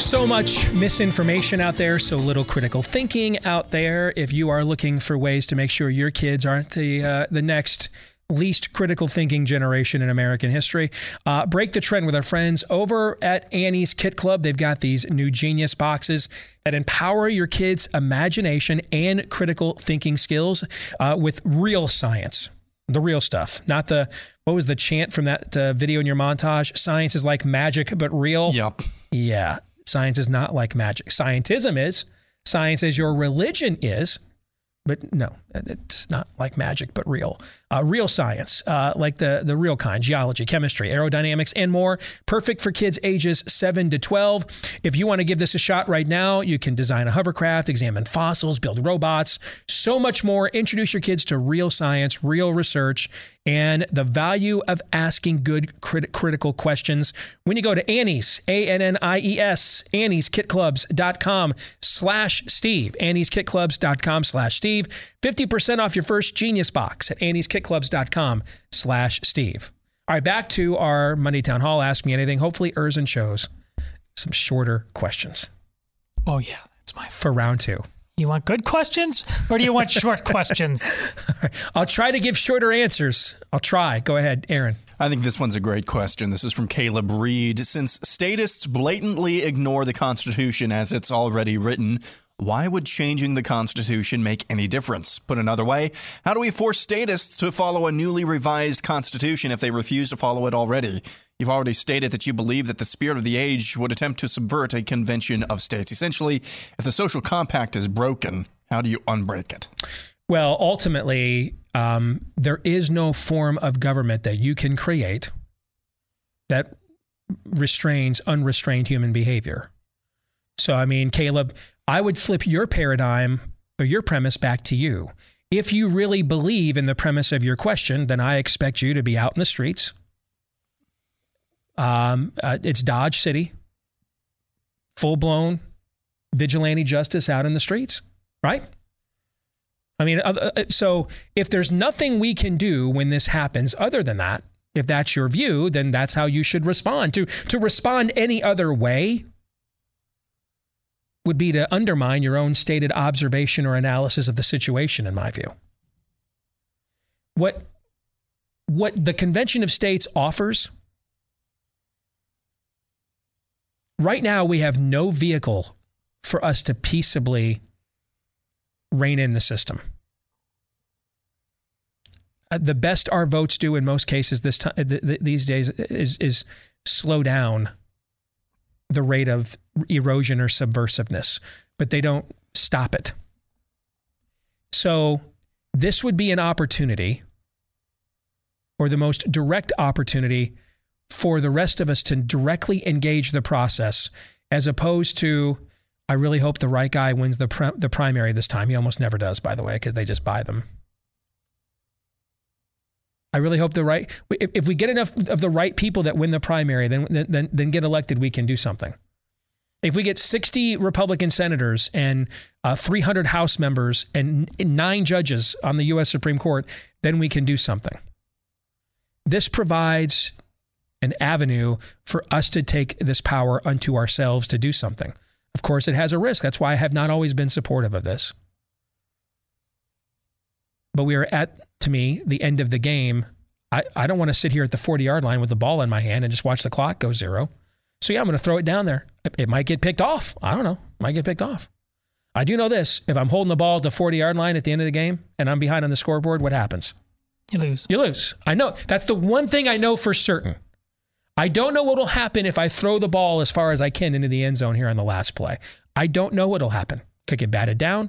So much misinformation out there, so little critical thinking out there. If you are looking for ways to make sure your kids aren't the uh, the next least critical thinking generation in American history, uh, break the trend with our friends over at Annie's Kit Club. They've got these new genius boxes that empower your kids' imagination and critical thinking skills uh, with real science. The real stuff, not the, what was the chant from that uh, video in your montage? Science is like magic, but real. Yep. Yeah. Science is not like magic. Scientism is. Science as your religion is. But no, it's not like magic, but real. Uh, real science, uh, like the, the real kind, geology, chemistry, aerodynamics, and more. Perfect for kids ages seven to twelve. If you want to give this a shot right now, you can design a hovercraft, examine fossils, build robots, so much more. Introduce your kids to real science, real research, and the value of asking good crit- critical questions. When you go to Annie's, A N N I E S, annies kit clubs dot com slash Steve, annies kit clubs dot com slash Steve, fifty percent off your first Genius Box at annies kit clubs dot com slash Steve. All right, back to our Monday Town Hall. Ask me anything. Hopefully, Erzin shows some shorter questions. Oh, yeah. That's my fault. For round two. You want good questions or do you want short questions? Right. I'll try to give shorter answers. I'll try. Go ahead, Aaron. I think this one's a great question. This is from Caleb Reed. Since statists blatantly ignore the Constitution as it's already written, why would changing the Constitution make any difference? Put another way, how do we force statists to follow a newly revised Constitution if they refuse to follow it already? You've already stated that you believe that the spirit of the age would attempt to subvert a convention of states. Essentially, if the social compact is broken, how do you unbreak it? Well, ultimately, um, there is no form of government that you can create that restrains unrestrained human behavior. So, I mean, Caleb, I would flip your paradigm or your premise back to you. If you really believe in the premise of your question, then I expect you to be out in the streets. Um, uh, it's Dodge City, full-blown vigilante justice out in the streets, right? I mean, uh, so if there's nothing we can do when this happens other than that, if that's your view, then that's how you should respond. To, to respond any other way would be to undermine your own stated observation or analysis of the situation, in my view. What, what the Convention of States offers, right now we have no vehicle for us to peaceably rein in the system. The best our votes do in most cases this time, th- th- these days is, is slow down the rate of erosion or subversiveness, but they don't stop it. So this would be an opportunity, or the most direct opportunity, for the rest of us to directly engage the process, as opposed to, I really hope the right guy wins the prim- the primary this time. He almost never does, by the way, because they just buy them. I really hope the right, if, if we get enough of the right people that win the primary, then, then, then get elected, we can do something. If we get sixty Republican senators and uh, three hundred House members and, and nine judges on the U S Supreme Court, then we can do something. This provides an avenue for us to take this power unto ourselves to do something. Of course, it has a risk. That's why I have not always been supportive of this. But we are at, to me, the end of the game. I, I don't want to sit here at the forty-yard line with the ball in my hand and just watch the clock go zero. So yeah, I'm going to throw it down there. It might get picked off. I don't know. It might get picked off. I do know this. If I'm holding the ball at the forty-yard line at the end of the game and I'm behind on the scoreboard, what happens? You lose. You lose. I know. That's the one thing I know for certain. I don't know what will happen if I throw the ball as far as I can into the end zone here on the last play. I don't know what will happen. Could get batted down.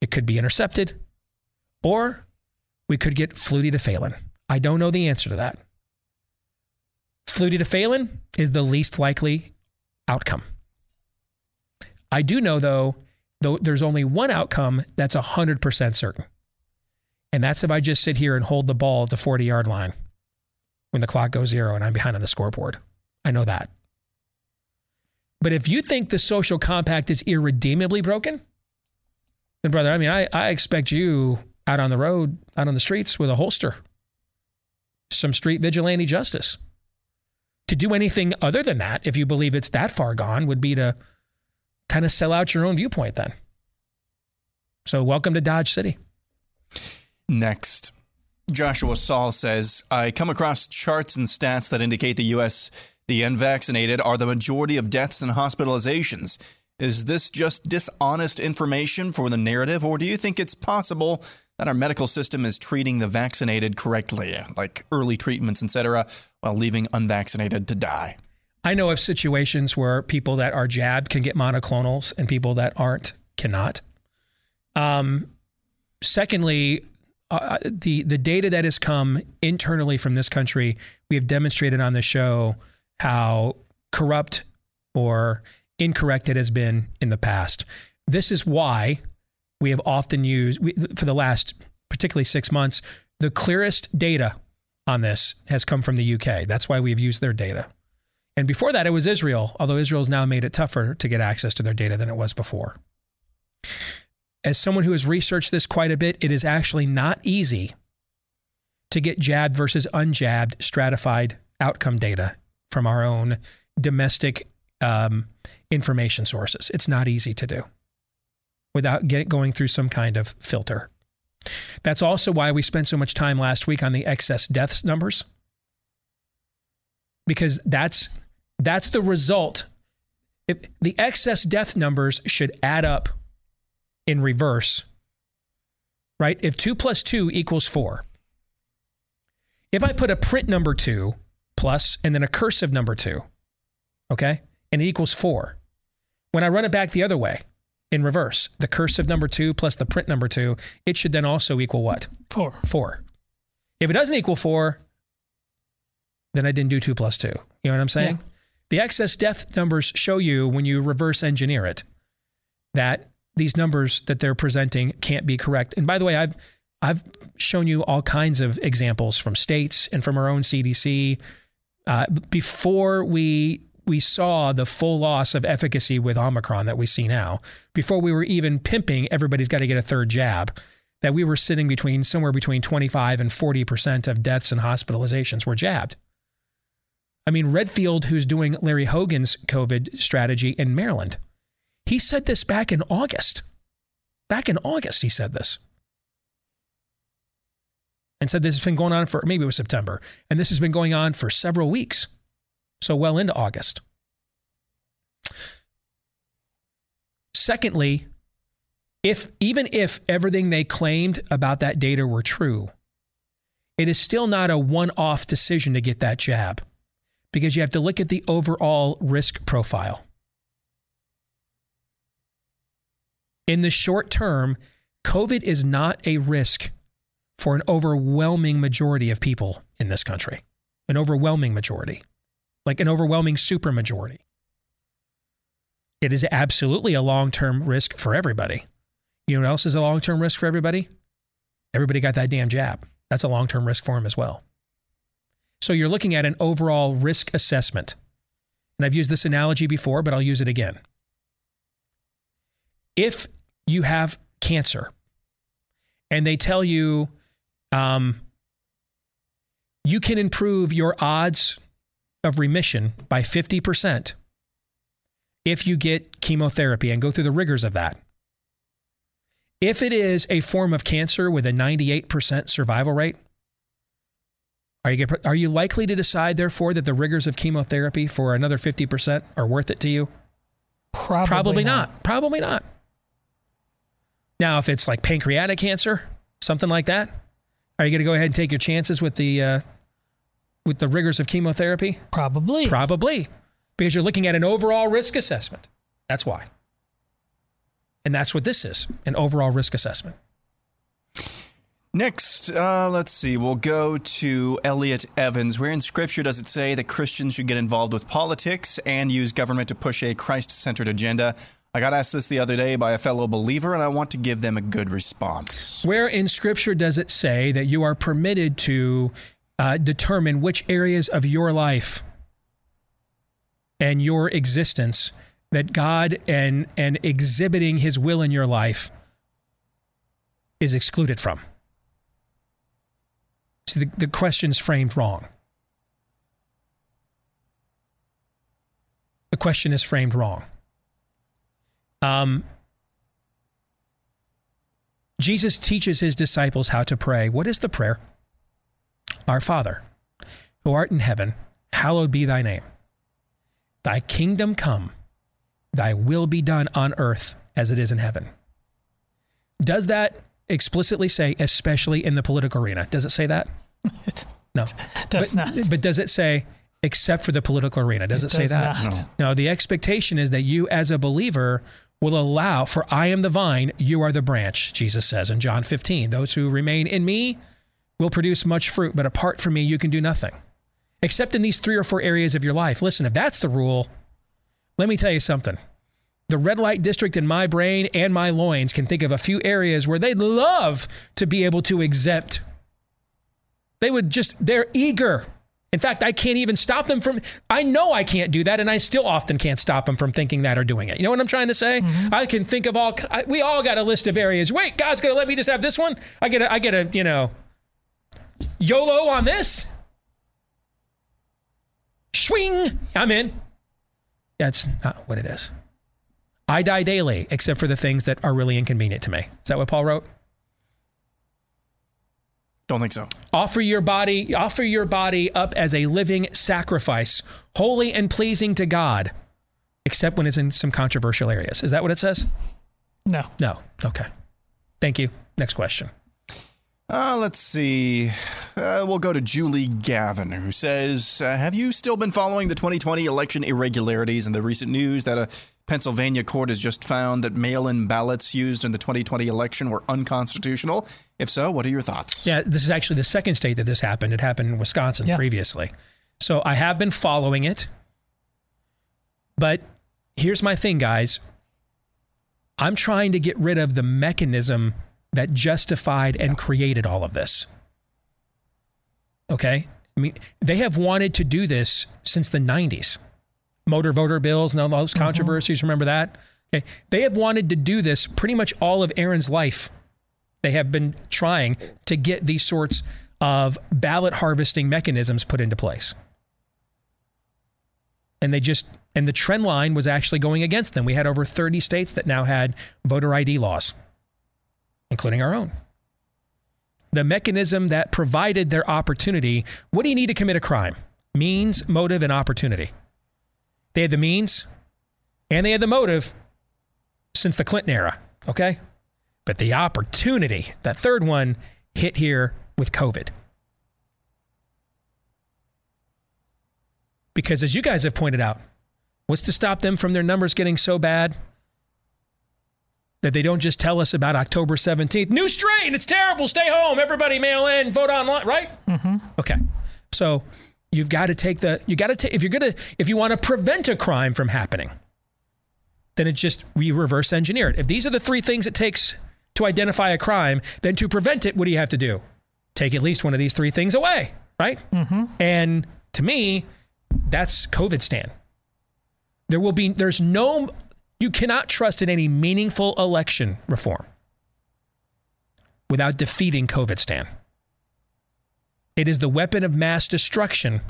It could be intercepted. Or we could get Flutie to Phelan. I don't know the answer to that. Flutie to Phelan is the least likely outcome. I do know, though, though there's only one outcome that's one hundred percent certain. And that's if I just sit here and hold the ball at the forty-yard line when the clock goes zero and I'm behind on the scoreboard. I know that. But if you think the social compact is irredeemably broken, then, brother, I mean, I, I expect you out on the road, out on the streets with a holster, some street vigilante justice. To do anything other than that, if you believe it's that far gone, would be to kind of sell out your own viewpoint then. So welcome to Dodge City. Next, Joshua Saul says, I come across charts and stats that indicate the U S, the unvaccinated are the majority of deaths and hospitalizations. Is this just dishonest information for the narrative, or do you think it's possible that our medical system is treating the vaccinated correctly, like early treatments, et cetera, while leaving unvaccinated to die? I know of situations where people that are jabbed can get monoclonals and people that aren't cannot. Um, secondly, uh, the, the data that has come internally from this country, we have demonstrated on the show how corrupt or incorrect it has been in the past. This is why we have often used, we, for the last particularly six months, the clearest data on this has come from the U K. That's why we've used their data. And before that, it was Israel, although Israel's now made it tougher to get access to their data than it was before. As someone who has researched this quite a bit, it is actually not easy to get jabbed versus unjabbed stratified outcome data from our own domestic um, information sources. It's not easy to do without get, going through some kind of filter. That's also why we spent so much time last week on the excess deaths numbers, because that's that's the result. If the excess death numbers should add up in reverse, right? If two plus two equals four, if I put a print number two plus and then a cursive number two, okay, and it equals four, when I run it back the other way, in reverse, the cursive number two plus the print number two, it should then also equal what? Four. Four. If it doesn't equal four, then I didn't do two plus two. You know what I'm saying? Yeah. The excess death numbers show you, when you reverse engineer it, that these numbers that they're presenting can't be correct. And by the way, I've I've shown you all kinds of examples from states and from our own C D C uh, before we. We saw the full loss of efficacy with Omicron that we see now, before we were even pimping everybody's got to get a third jab, that we were sitting between somewhere between twenty-five and forty percent of deaths and hospitalizations were jabbed. I mean, Redfield, who's doing Larry Hogan's COVID strategy in Maryland, he said this back in August. Back in August, he said this. And said this has been going on for, maybe it was September, and this has been going on for several weeks. So well into August. Secondly, if even if everything they claimed about that data were true, it is still not a one-off decision to get that jab, because you have to look at the overall risk profile. In the short term, COVID is not a risk for an overwhelming majority of people in this country. An overwhelming majority. Like an overwhelming supermajority. It is absolutely a long-term risk for everybody. You know what else is a long-term risk for everybody? Everybody got that damn jab. That's a long-term risk for them as well. So you're looking at an overall risk assessment. And I've used this analogy before, but I'll use it again. If you have cancer and they tell you um, you can improve your odds of remission by fifty percent if you get chemotherapy and go through the rigors of that. If it is a form of cancer with a ninety-eight percent survival rate, are you, are you likely to decide, therefore, that the rigors of chemotherapy for another fifty percent are worth it to you? Probably, Probably not. not. Probably not. Now, if it's like pancreatic cancer, something like that, are you going to go ahead and take your chances with the uh, with the rigors of chemotherapy? Probably. Probably. Because you're looking at an overall risk assessment. That's why. And that's what this is, an overall risk assessment. Next, uh, let's see, we'll go to Elliot Evans. Where in Scripture does it say that Christians should get involved with politics and use government to push a Christ-centered agenda? I got asked this the other day by a fellow believer, and I want to give them a good response. Where in Scripture does it say that you are permitted to uh, determine which areas of your life and your existence that God and, and exhibiting his will in your life is excluded from? See, the, the question's framed wrong. The question is framed wrong. Um, Jesus teaches his disciples how to pray. What is the prayer? Our Father, who art in heaven, hallowed be thy name. Thy kingdom come, thy will be done on earth as it is in heaven. Does that explicitly say, especially in the political arena? Does it say that? No. It does but, not. But does it say, except for the political arena? Does it, it does say that? Not. No. No, the expectation is that you as a believer will allow, for I am the vine, you are the branch, Jesus says in John fifteen. Those who remain in me will produce much fruit, but apart from me, you can do nothing. Except in these three or four areas of your life. Listen, if that's the rule, let me tell you something. The red light district in my brain and my loins can think of a few areas where they'd love to be able to exempt. They would just, they're eager. In fact, I can't even stop them from, I know I can't do that, and I still often can't stop them from thinking that or doing it. You know what I'm trying to say? Mm-hmm. I can think of all, I, we all got a list of areas. Wait, God's going to let me just have this one? I get a, I get a, you know, YOLO on this? Swing, I'm in. That's not what it is. I die daily, except for the things that are really inconvenient to me. Is that what Paul wrote? Don't think so. Offer your body, offer your body up as a living sacrifice, holy and pleasing to God, except when it's in some controversial areas. Is that what it says? No. No. Okay. Thank you. Next question. Uh, let's see. Uh, we'll go to Julie Gavin, who says, uh, have you still been following the twenty twenty election irregularities and the recent news that a Pennsylvania court has just found that mail-in ballots used in the twenty twenty election were unconstitutional? If so, what are your thoughts? Yeah, this is actually the second state that this happened. It happened in Wisconsin yeah. previously. So I have been following it. But here's my thing, guys. I'm trying to get rid of the mechanism that justified and created all of this. Okay? I mean, they have wanted to do this since the nineties. Motor voter bills and all those controversies, mm-hmm. remember that? Okay. They have wanted to do this pretty much all of Aaron's life. They have been trying to get these sorts of ballot harvesting mechanisms put into place. And they just, and the trend line was actually going against them. We had over thirty states that now had voter I D laws, including our own. The mechanism that provided their opportunity. What do you need to commit a crime? Means, motive, and opportunity. They had the means and they had the motive since the Clinton era, okay? But the opportunity, that third one, hit here with COVID. Because as you guys have pointed out, what's to stop them from their numbers getting so bad that they don't just tell us about October seventeenth. New strain, it's terrible, stay home, everybody mail in, vote online, right? Mm-hmm. Okay, so you've got to take the, you got to take, if you're going to, if you want to prevent a crime from happening, then it's just, we reverse engineer it. If these are the three things it takes to identify a crime, then to prevent it, what do you have to do? Take at least one of these three things away, right? Mm-hmm. And to me, that's COVID stand. There will be, there's no, you cannot trust in any meaningful election reform without defeating COVID stand. It is the weapon of mass destruction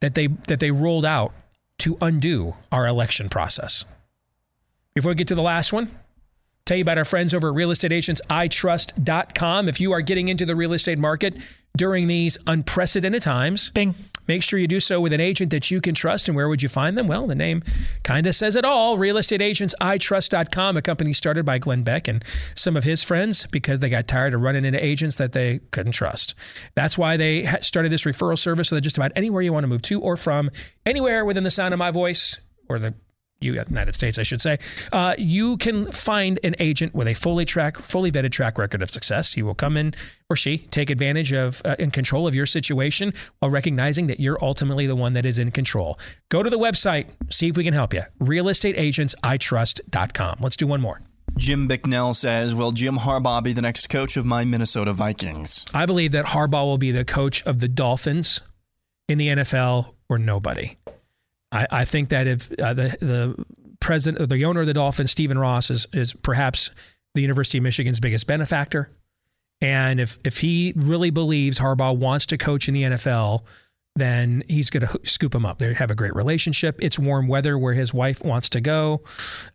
that they that they rolled out to undo our election process. Before we get to the last one, tell you about our friends over at real estate agents I trust dot com. If you are getting into the real estate market during these unprecedented times, Bing. Make sure you do so with an agent that you can trust. And where would you find them? Well, the name kind of says it all. real estate agents I trust dot com, a company started by Glenn Beck and some of his friends because they got tired of running into agents that they couldn't trust. That's why they started this referral service so that just about anywhere you want to move to or from, anywhere within the sound of my voice or the United States, I should say, uh, you can find an agent with a fully track, fully vetted track record of success. He will come in, or she, take advantage of uh, and control of your situation while recognizing that you're ultimately the one that is in control. Go to the website, see if we can help you. real estate agents I trust dot com. Let's do one more. Jim Bicknell says, will Jim Harbaugh be the next coach of my Minnesota Vikings? I believe that Harbaugh will be the coach of the Dolphins in the N F L or nobody. I, I think that if uh, the the president or the owner of the Dolphins, Stephen Ross, is is perhaps the University of Michigan's biggest benefactor, and if if he really believes Harbaugh wants to coach in the N F L, then he's going to scoop him up. They have a great relationship. It's warm weather where his wife wants to go.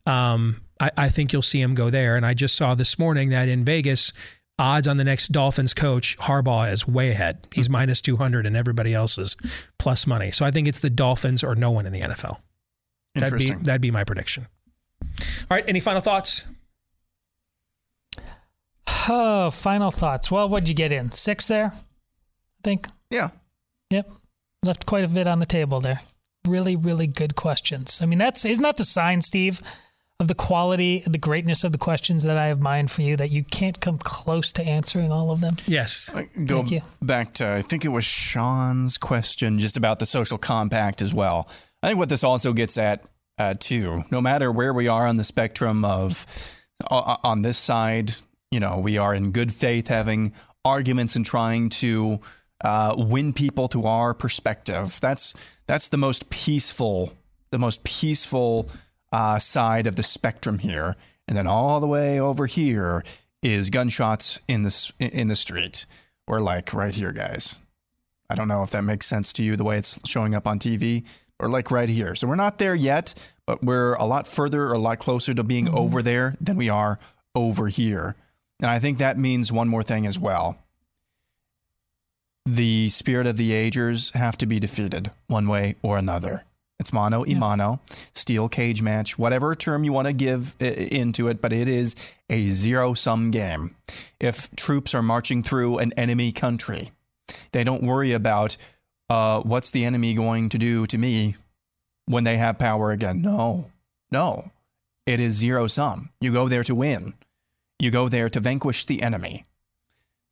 Um, I, I think you'll see him go there. And I just saw this morning that in Vegas, odds on the next Dolphins coach, Harbaugh, is way ahead. He's minus two hundred and everybody else is plus money. So I think it's the Dolphins or no one in the N F L. Interesting. That'd be, that'd be my prediction. All right. Any final thoughts? Oh, final thoughts. Well, what'd you get in? Six there, I think. Yeah. Yep. Left quite a bit on the table there. Really, really good questions. I mean, that's, isn't that the sign, Steve, of the quality, the greatness of the questions that I have mind for you, that you can't come close to answering all of them? Yes. I go Thank you. Back to, I think it was Sean's question just about the social compact as well. I think what this also gets at, uh, too, no matter where we are on the spectrum of, uh, on this side, you know, we are in good faith having arguments and trying to uh, win people to our perspective. That's, that's the most peaceful, the most peaceful Uh, side of the spectrum here, and then all the way over here is gunshots in the in the street. We're like right here, guys. I don't know if that makes sense to you the way it's showing up on T V, or like right here. So we're not there yet, but we're a lot further, or a lot closer to being mm-hmm. over there than we are over here. And I think that means one more thing as well. The spirit of the agers have to be defeated one way or another. It's mano y mano, yeah. Steel cage match, whatever term you want to give into it, but it is a zero-sum game. If troops are marching through an enemy country, they don't worry about uh, what's the enemy going to do to me when they have power again. No, no, it is zero-sum. You go there to win. You go there to vanquish the enemy.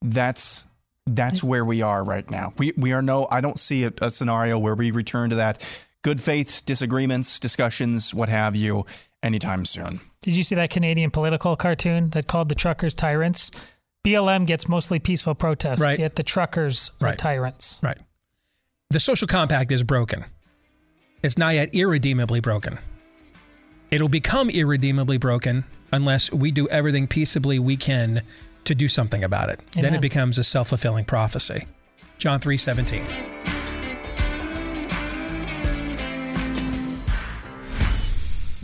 That's that's where we are right now. We we are no. I don't see a, a scenario where we return to that. Good faith, disagreements, discussions, what have you, anytime soon. Did you see that Canadian political cartoon that called the truckers tyrants? B L M gets mostly peaceful protests, right. Yet the truckers right. are tyrants. Right. The social compact is broken. It's not yet irredeemably broken. It'll become irredeemably broken unless we do everything peaceably we can to do something about it. Amen. Then it becomes a self-fulfilling prophecy. John three seventeen.